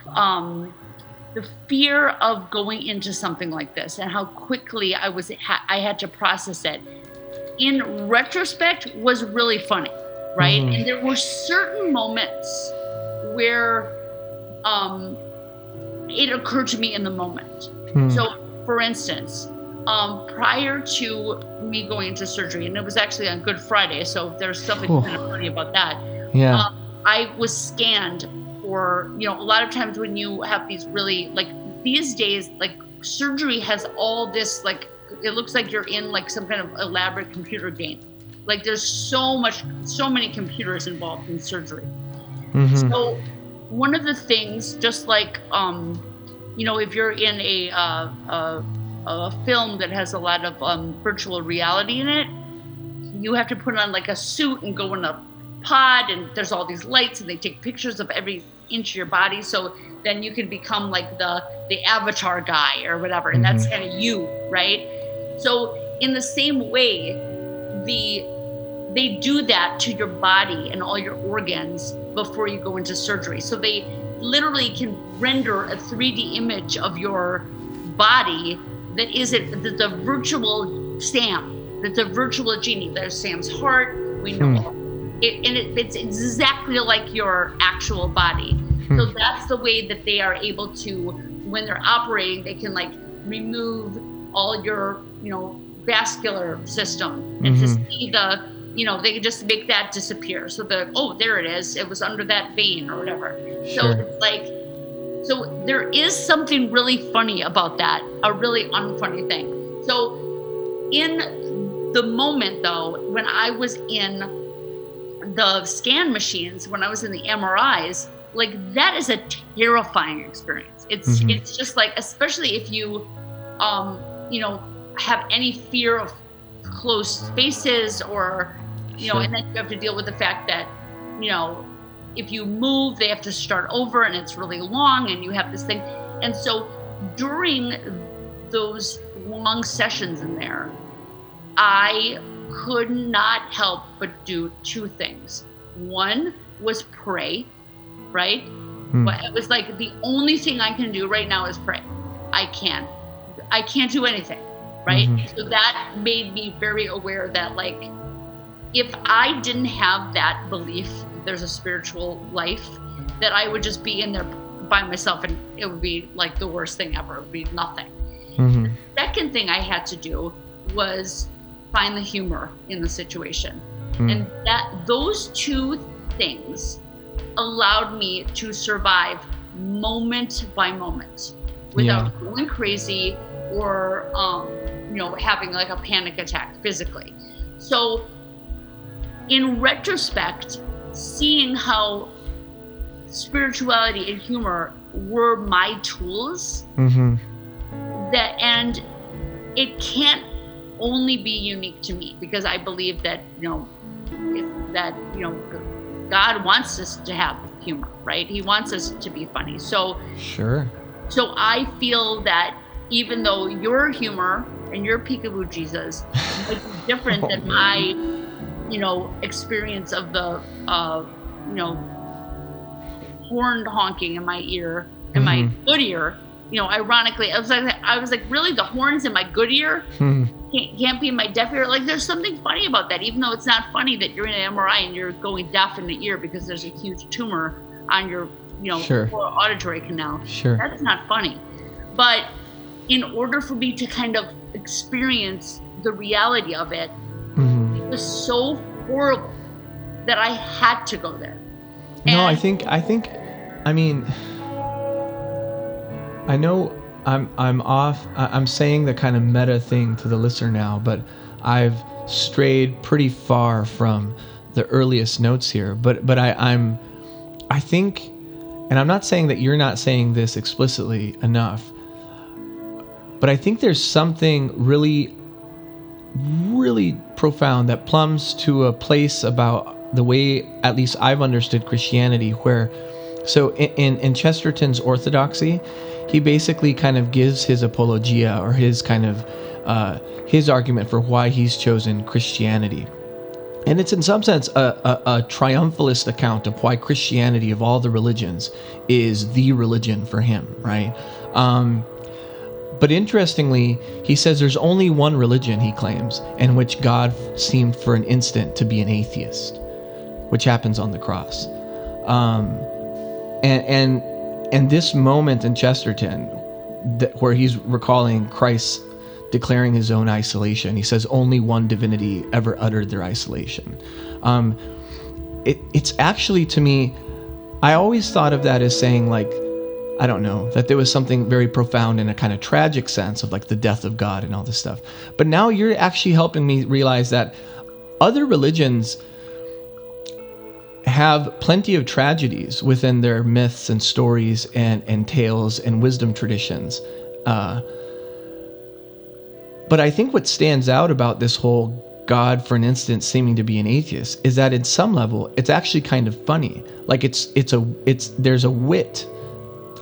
going into something like this and how quickly I had to process it, in retrospect, was really funny, right? Mm-hmm. And there were certain moments where it occurred to me in the moment. So, for instance, prior to me going into surgery, and it was actually on Good Friday, so there's something kind of funny about that. Yeah. I was scanned for, a lot of times when you have these really, like, these days, like, surgery has all this, like, it looks like you're in, like, some kind of elaborate computer game. Like, there's so many computers involved in surgery. Mm-hmm. So one of the things, just like, if you're in a film that has a lot of virtual reality in it, you have to put on, like, a suit and go in a pod, and there's all these lights, and they take pictures of every inch of your body, so then you can become like the avatar guy or whatever, and that's kind of you, right? So in the same way, they do that to your body and all your organs before you go into surgery. So they literally can render a 3D image of your body that isn't, that's a virtual Sam, that's a virtual Jeannie. There's Sam's heart, we know it's exactly like your actual body. So that's the way that they are able to, when they're operating, they can, like, remove all your, vascular system and to see the, they can just make that disappear. So there it is. It was under that vein or whatever. Sure. So it's like, so there is something really funny about that, a really unfunny thing. So in the moment, though, when I was in the scan machines, when I was in the MRIs, like, that is a terrifying experience. It's just like, especially if you, have any fear of close spaces, or, sure. And then you have to deal with the fact that, if you move, they have to start over, and it's really long, and you have this thing. And so during those long sessions in there, I could not help but do two things. One was pray, right? But it was like, the only thing I can do right now is pray. I can't do anything, right? So that made me very aware that, like, if I didn't have that belief that there's a spiritual life, that I would just be in there by myself, and it would be like the worst thing ever. It would be nothing. The second thing I had to do was find the humor in the situation. And that, those two things allowed me to survive moment by moment without going crazy or, having like a panic attack physically. So in retrospect, seeing how spirituality and humor were my tools, and it can't only be unique to me, because I believe that, God wants us to have humor, right? He wants us to be funny. So, sure. So I feel that even though your humor and your peekaboo Jesus might be different than my experience of the, horn honking in my ear, in my good ear. Ironically, I was like, really, the horns in my good ear can't be in my deaf ear. Like, there's something funny about that, even though it's not funny that you're in an MRI and you're going deaf in the ear because there's a huge tumor on your, auditory canal. Sure. That's not funny. But in order for me to kind of experience the reality of it, it was so horrible that I had to go there. And no, I mean. I know I'm saying the kind of meta thing to the listener now, but I've strayed pretty far from the earliest notes here. But I think, and I'm not saying that you're not saying this explicitly enough, but I think there's something really, really profound that plumbs to a place about the way, at least I've understood Christianity, where, so in Chesterton's Orthodoxy, he basically kind of gives his apologia, or his kind of his argument for why he's chosen Christianity. And it's in some sense a triumphalist account of why Christianity, of all the religions, is the religion for him, right? But interestingly, he says there's only one religion, he claims, in which God seemed for an instant to be an atheist, which happens on the cross. And this moment in Chesterton, where he's recalling Christ declaring his own isolation, he says only one divinity ever uttered their isolation. It's actually, to me, I always thought of that as saying, like, I don't know, that there was something very profound in a kind of tragic sense of, like, the death of God and all this stuff. But now you're actually helping me realize that other religions have plenty of tragedies within their myths and stories and tales and wisdom traditions. But I think what stands out about this whole God, for an instant, seeming to be an atheist is that, in some level, it's actually kind of funny. Like, there's a wit,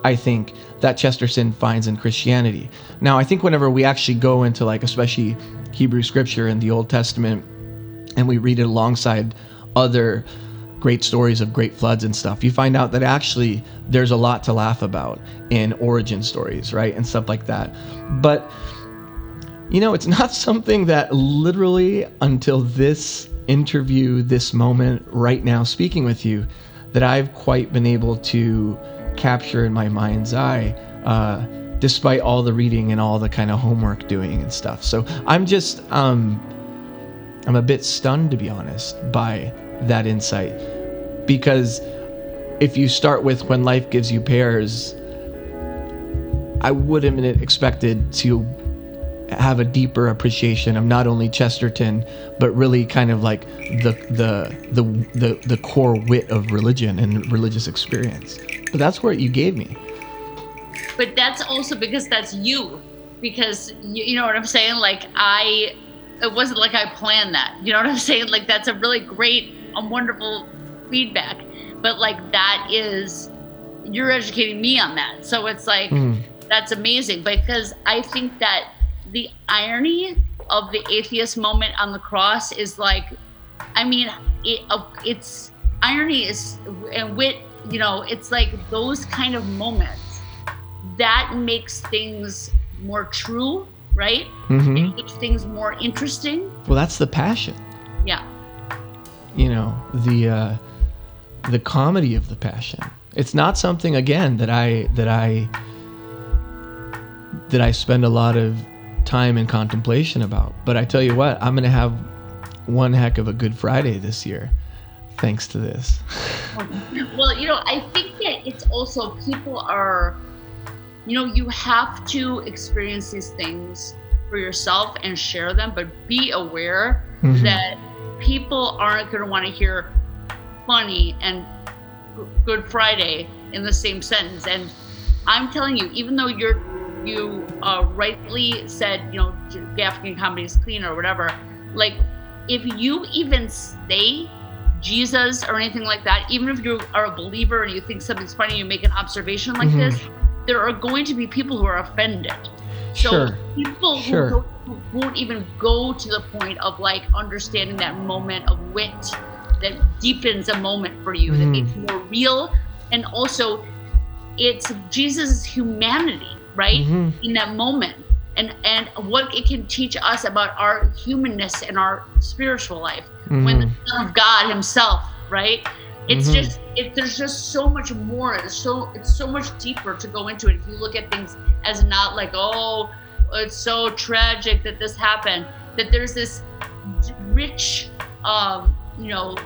I think, that Chesterton finds in Christianity. Now, I think whenever we actually go into, like, especially Hebrew scripture and the Old Testament, and we read it alongside other great stories of great floods and stuff, you find out that actually there's a lot to laugh about in origin stories, right, and stuff like that. But, it's not something that literally until this interview, this moment right now speaking with you, that I've quite been able to capture in my mind's eye, despite all the reading and all the kind of homework doing and stuff. So I'm just, I'm a bit stunned, to be honest, by that insight, because if you start with When Life Gives You Pears, I wouldn't have expected to have a deeper appreciation of not only Chesterton, but really kind of like the core wit of religion and religious experience. But that's what you gave me. But that's also because that's you, because you know what I'm saying. Like, it wasn't like I planned that. You know what I'm saying? Like, that's a really great, wonderful feedback, but like, that is, you're educating me on that. So it's like, that's amazing, because I think that the irony of the atheist moment on the cross is like, I mean, it's irony is, and wit, it's like those kind of moments that makes things more true, right? It makes things more interesting. Well, that's the passion. Yeah. The comedy of the passion. It's not something, again, that I spend a lot of time in contemplation about. But I tell you what, I'm going to have one heck of a Good Friday this year, thanks to this. Well, I think that it's also, people are, you have to experience these things for yourself and share them, but be aware that people aren't going to want to hear funny and Good Friday in the same sentence. And I'm telling you, even though you rightly said, Gaffigan comedy is clean or whatever, like, if you even say Jesus or anything like that, even if you are a believer and you think something's funny, you make an observation like this, there are going to be people who are offended. So people who won't even go to the point of like understanding that moment of wit that deepens a moment for you, that makes it more real. And also it's Jesus' humanity, right? In that moment. And what it can teach us about our humanness and our spiritual life when the Son of God Himself, right? It's just there's just so much more. It's so much deeper to go into it if you look at things as not like, oh, it's so tragic that this happened. That there's this rich,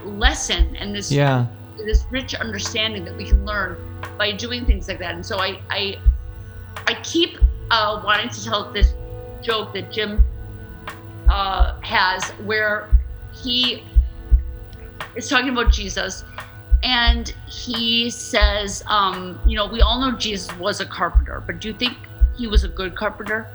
lesson and this this rich understanding that we can learn by doing things like that. And so I keep wanting to tell this joke that Jim has, where he is talking about Jesus, and he says, we all know Jesus was a carpenter, but do you think he was a good carpenter?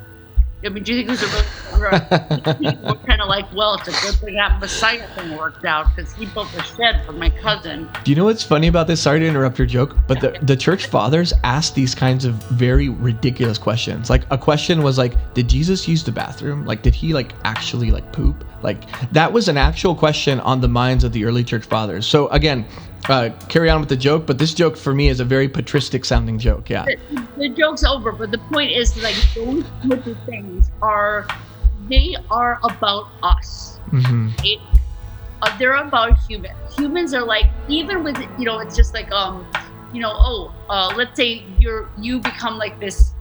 I mean, do you think he was a real carpenter? People were kind of like, well, it's a good thing that Messiah thing worked out because he built a shed for my cousin. Do you know what's funny about this? Sorry to interrupt your joke, but the church fathers asked these kinds of very ridiculous questions. Like a question was like, did Jesus use the bathroom? Like, did he actually poop? That was an actual question on the minds of the early church fathers. So again, carry on with the joke, but this joke for me is a very patristic sounding joke. Yeah, the joke's over, but the point is those types of things are about us. Right? They're about humans are even with it's just let's say you become this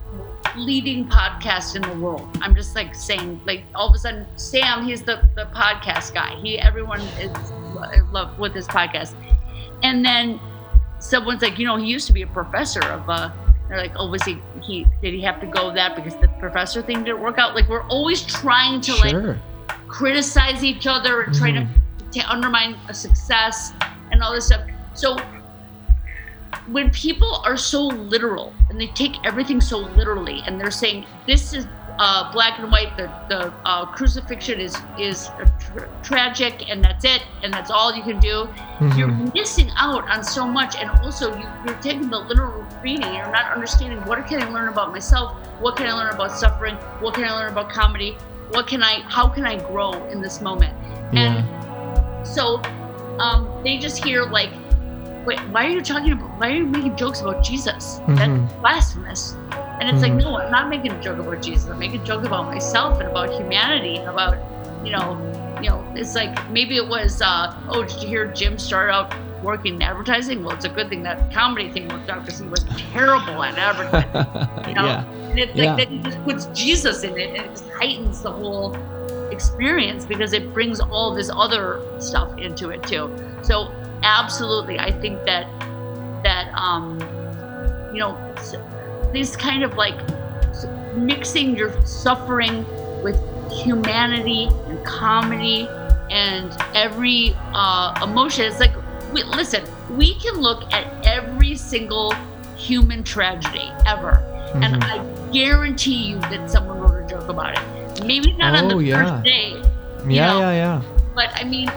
leading podcast in the world. I'm just saying all of a sudden Sam, he's the podcast guy, everyone is in love with his podcast. And then someone's he used to be a professor of they're oh, was did he have to go that because the professor thing didn't work out? We're always trying to criticize each other and try to undermine a success and all this stuff. So when people are so literal and they take everything so literally, and they're saying this is black and white, the crucifixion is tragic, and that's it, and that's all you can do. You're missing out on so much, and also you're taking the literal reading. You're not understanding, what can I learn about myself? What can I learn about suffering? What can I learn about comedy? How can I grow in this moment? And so they just hear wait, why are you making jokes about Jesus? That's blasphemous. And it's no, I'm not making a joke about Jesus. I'm making a joke about myself and about humanity and about, it's maybe it was, did you hear Jim start out working in advertising? Well, it's a good thing that comedy thing worked out because he was terrible at advertising. And it's that he just puts Jesus in it, and it just heightens the whole experience because it brings all this other stuff into it too. So absolutely, I think that this kind of mixing your suffering with humanity and comedy and every emotion. It's we can look at every single human tragedy ever, and I guarantee you that someone wrote a joke about it. Maybe not on the first day. But I mean,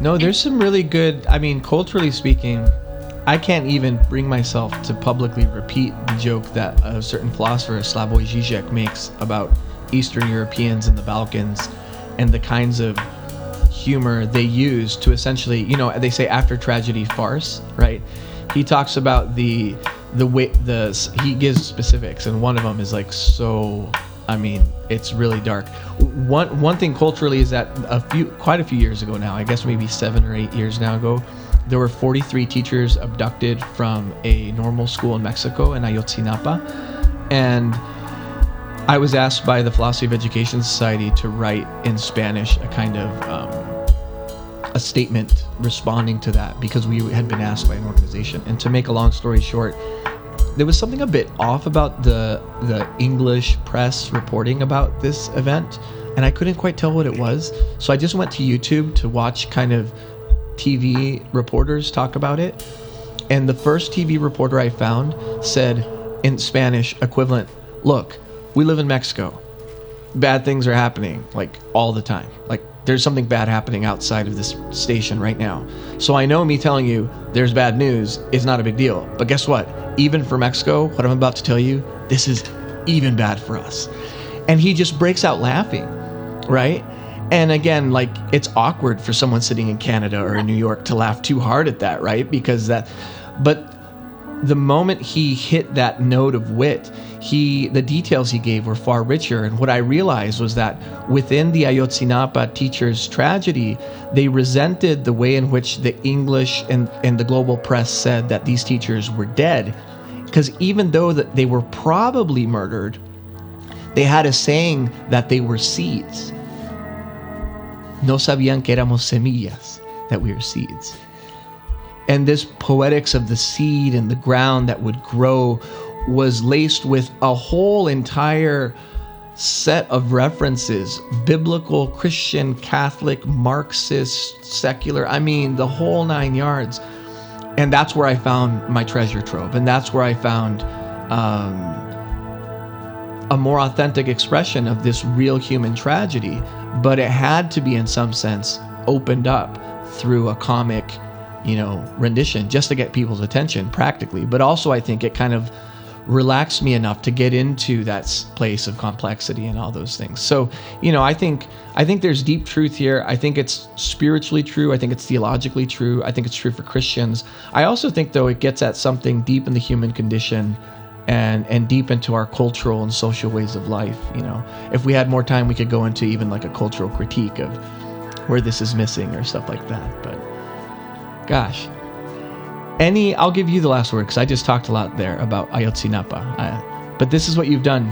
no, there's some really good. I mean, culturally speaking, I can't even bring myself to publicly repeat the joke that a certain philosopher, Slavoj Žižek, makes about Eastern Europeans in the Balkans and the kinds of humor they use to essentially, they say after tragedy, farce, right? He talks about the way he gives specifics, and one of them is it's really dark. One thing culturally is that quite a few years ago now, I guess maybe 7 or 8 years now ago, there were 43 teachers abducted from a normal school in Mexico, in Ayotzinapa. And I was asked by the Philosophy of Education Society to write in Spanish a kind of a statement responding to that, because we had been asked by an organization. And to make a long story short, there was something a bit off about the English press reporting about this event, and I couldn't quite tell what it was. So I just went to YouTube to watch kind of TV reporters talk about it, and the first TV reporter I found said in Spanish equivalent, look, we live in Mexico, bad things are happening all the time, there's something bad happening outside of this station right now, so I know me telling you there's bad news is not a big deal, but guess what, even for Mexico, what I'm about to tell you, this is even bad for us. And he just breaks out laughing, right? And again, like, it's awkward for someone sitting in Canada or in New York to laugh too hard at that, right? Because that, but the moment he hit that note of wit, the details he gave were far richer. And what I realized was that within the Ayotzinapa teacher's tragedy, they resented the way in which the English and the global press said that these teachers were dead. Because even though that they were probably murdered, they had a saying that they were seeds. No sabían que éramos semillas, that we were seeds. And this poetics of the seed and the ground that would grow was laced with a whole entire set of references, biblical, Christian, Catholic, Marxist, secular, I mean, the whole nine yards. And that's where I found my treasure trove. And that's where I found a more authentic expression of this real human tragedy. But it had to be, in some sense, opened up through a comic, you know, rendition, just to get people's attention practically. But also I think it kind of relaxed me enough to get into that place of complexity and all those things. So, you know, I think there's deep truth here. I think it's spiritually true. I think it's theologically true. I think it's true for Christians. I also think, though, it gets at something deep in the human condition and deep into our cultural and social ways of life. You know, if we had more time, we could go into even like a cultural critique of where this is missing or stuff like that. But gosh, I'll give you the last word because I just talked a lot there about Ayotzinapa. But this is what you've done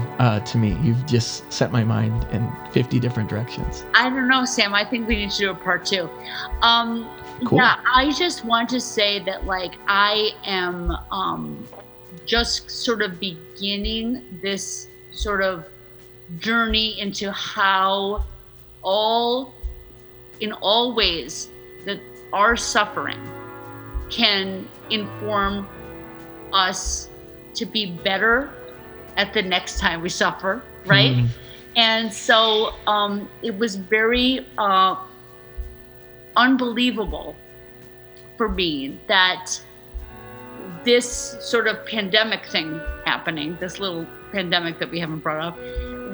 to me. You've just set my mind in 50 different directions. I don't know, Sam. I think we need to do a part two. Cool. Yeah, I just want to say that, like, I am just sort of beginning this sort of journey into how in all ways that our suffering can inform us to be better at the next time we suffer, right? Mm. And so it was very unbelievable for me that this sort of pandemic thing happening, this little pandemic that we haven't brought up,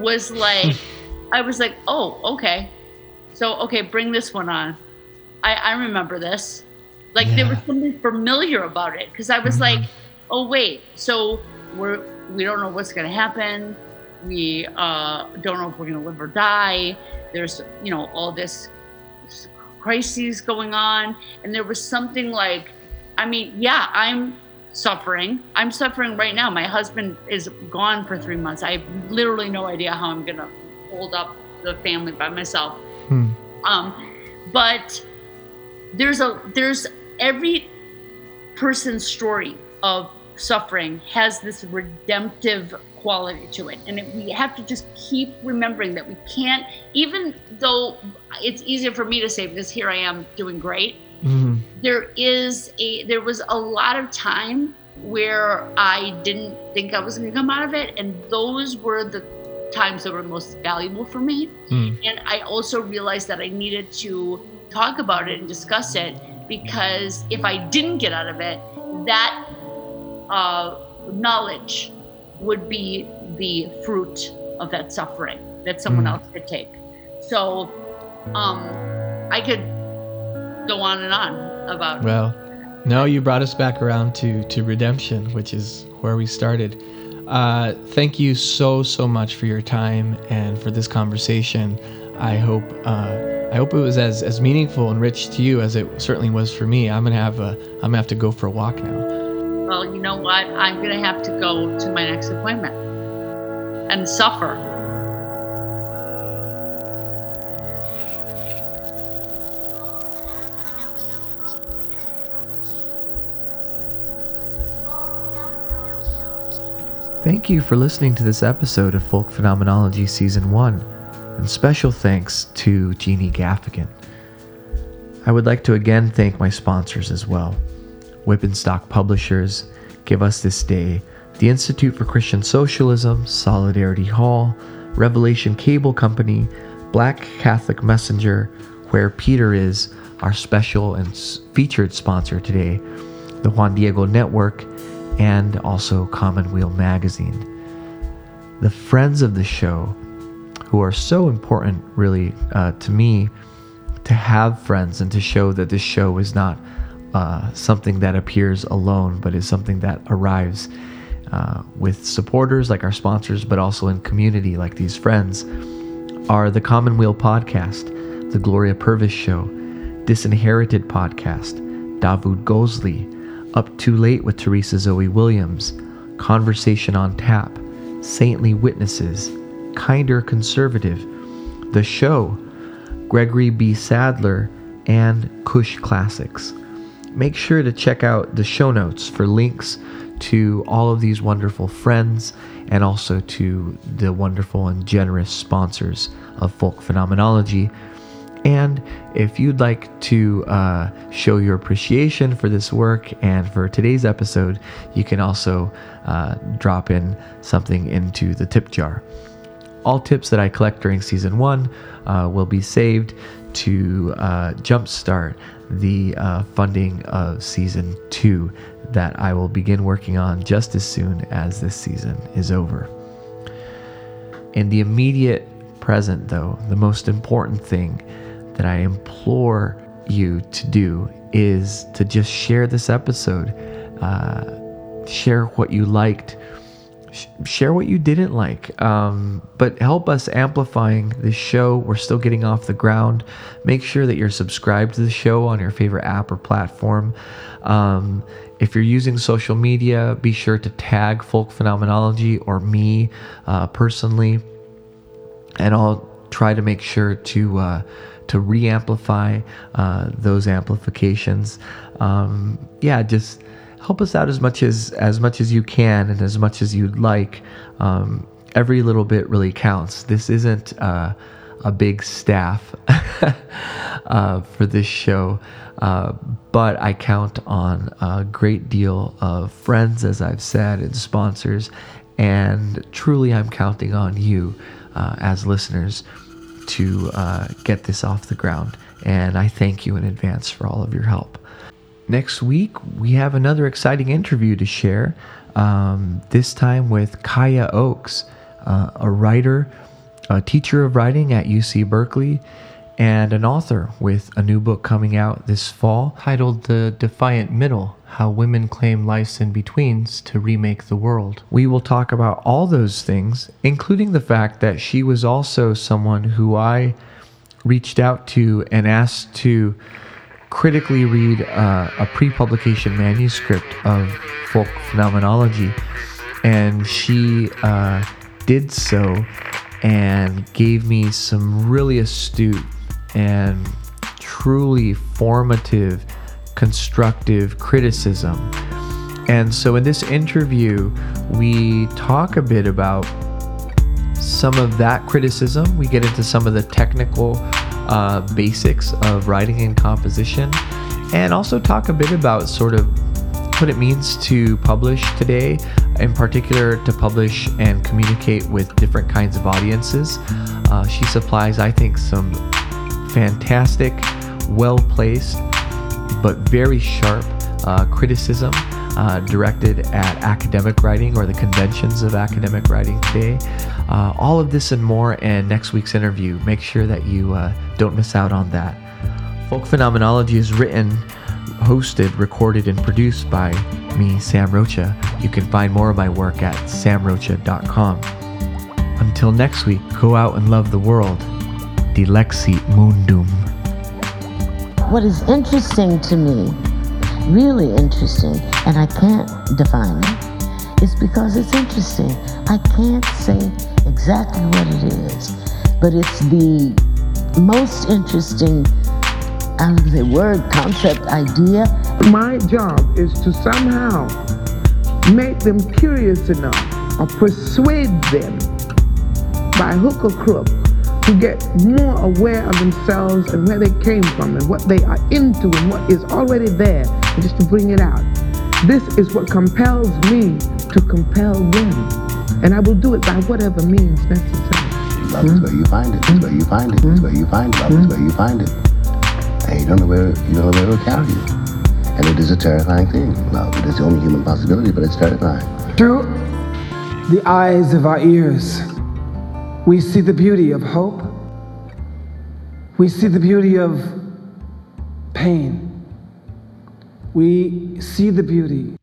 was like, I was like, oh, okay. So, okay, bring this one on. I remember this. Like, yeah. There was something familiar about it, because I was like, oh, wait, so we don't know what's going to happen. We don't know if we're going to live or die. There's, you know, all this crises going on. And there was something like, I mean, yeah, I'm suffering. I'm suffering right now. My husband is gone for 3 months. I have literally no idea how I'm going to hold up the family by myself. Hmm. But there's every person's story of suffering has this redemptive quality to it. And we have to just keep remembering that we can't, even though it's easier for me to say, because here I am doing great. Mm-hmm. There was a lot of time where I didn't think I was going to come out of it. And those were the times that were most valuable for me. Mm. And I also realized that I needed to talk about it and discuss it, because if I didn't get out of it, that knowledge would be the fruit of that suffering that someone else could take. So I could go on and on about. Well, no, you brought us back around to redemption, which is where we started. Thank you so much for your time and for this conversation. I hope it was as meaningful and rich to you as it certainly was for me. I'm gonna have to go for a walk now. Well, you know what? I'm gonna have to go to my next appointment and suffer. Thank you for listening to this episode of Folk Phenomenology Season 1, and special thanks to Jeannie Gaffigan. I would like to again thank my sponsors as well: Wippenstock Publishers, Give Us This Day, the Institute for Christian Socialism, Solidarity Hall, Revelation Cable Company, Black Catholic Messenger, Where Peter Is, our special and featured sponsor today, the Juan Diego Network, and also Commonweal Magazine. The friends of the show who are so important, really, to me, to have friends and to show that this show is not something that appears alone, but is something that arrives with supporters like our sponsors, but also in community like these friends, are the Commonweal Podcast, the Gloria Purvis Show, Disinherited Podcast, Davud Gosley, Up Too Late with Teresa Zoe Williams, Conversation on Tap, Saintly Witnesses, Kinder Conservative, The Show, Gregory B. Sadler, and Kush Classics. Make sure to check out the show notes for links to all of these wonderful friends and also to the wonderful and generous sponsors of Folk Phenomenology. And if you'd like to show your appreciation for this work and for today's episode, you can also drop in something into the tip jar. All tips that I collect during season one will be saved to jumpstart the funding of season two that I will begin working on just as soon as this season is over. In the immediate present, though, the most important thing that I implore you to do is to just share this episode. Share what you liked. Share what you didn't like, but help us amplifying this show. We're still getting off the ground. Make sure that you're subscribed to the show on your favorite app or platform. If you're using social media, be sure to tag Folk Phenomenology or me personally, and I'll try to make sure to re-amplify those amplifications. Just help us out as much as you can and as much as you'd like. Every little bit really counts. This isn't a big staff for this show, but I count on a great deal of friends, as I've said, and sponsors. And truly, I'm counting on you as listeners to get this off the ground. And I thank you in advance for all of your help. Next week, we have another exciting interview to share, this time with Kaya Oaks, a writer, a teacher of writing at UC Berkeley, and an author with a new book coming out this fall titled The Defiant Middle, How Women Claim Life's In-Betweens to Remake the World. We will talk about all those things, including the fact that she was also someone who I reached out to and asked to critically read a pre-publication manuscript of Folk Phenomenology, and she did so and gave me some really astute and truly formative, constructive criticism. And so in this interview, we talk a bit about some of that criticism. We get into some of the technical basics of writing and composition, and also talk a bit about sort of what it means to publish today, in particular to publish and communicate with different kinds of audiences. She supplies, I think, some fantastic, well-placed, but very sharp criticism directed at academic writing or the conventions of academic writing today. All of this and more in next week's interview. Make sure that you don't miss out on that. Folk Phenomenology is written, hosted, recorded, and produced by me, Sam Rocha. You can find more of my work at samrocha.com. Until next week, go out and love the world. Dilexit Mundum. What is interesting to me, really interesting, and I can't define it, is because it's interesting. I can't say exactly what it is, but it's the most interesting, I would say, word, concept, idea. My job is to somehow make them curious enough or persuade them by hook or crook to get more aware of themselves and where they came from and what they are into and what is already there, and just to bring it out. This is what compels me to compel them, and I will do it by whatever means necessary. Love is where you find it. It's where you find it. It's where you find it. Love is where you find it. And you don't know where it will carry you. And it is a terrifying thing. Love, it is the only human possibility, but it's terrifying. Through the eyes of our ears, We see the beauty of hope. We see the beauty of pain. We see the beauty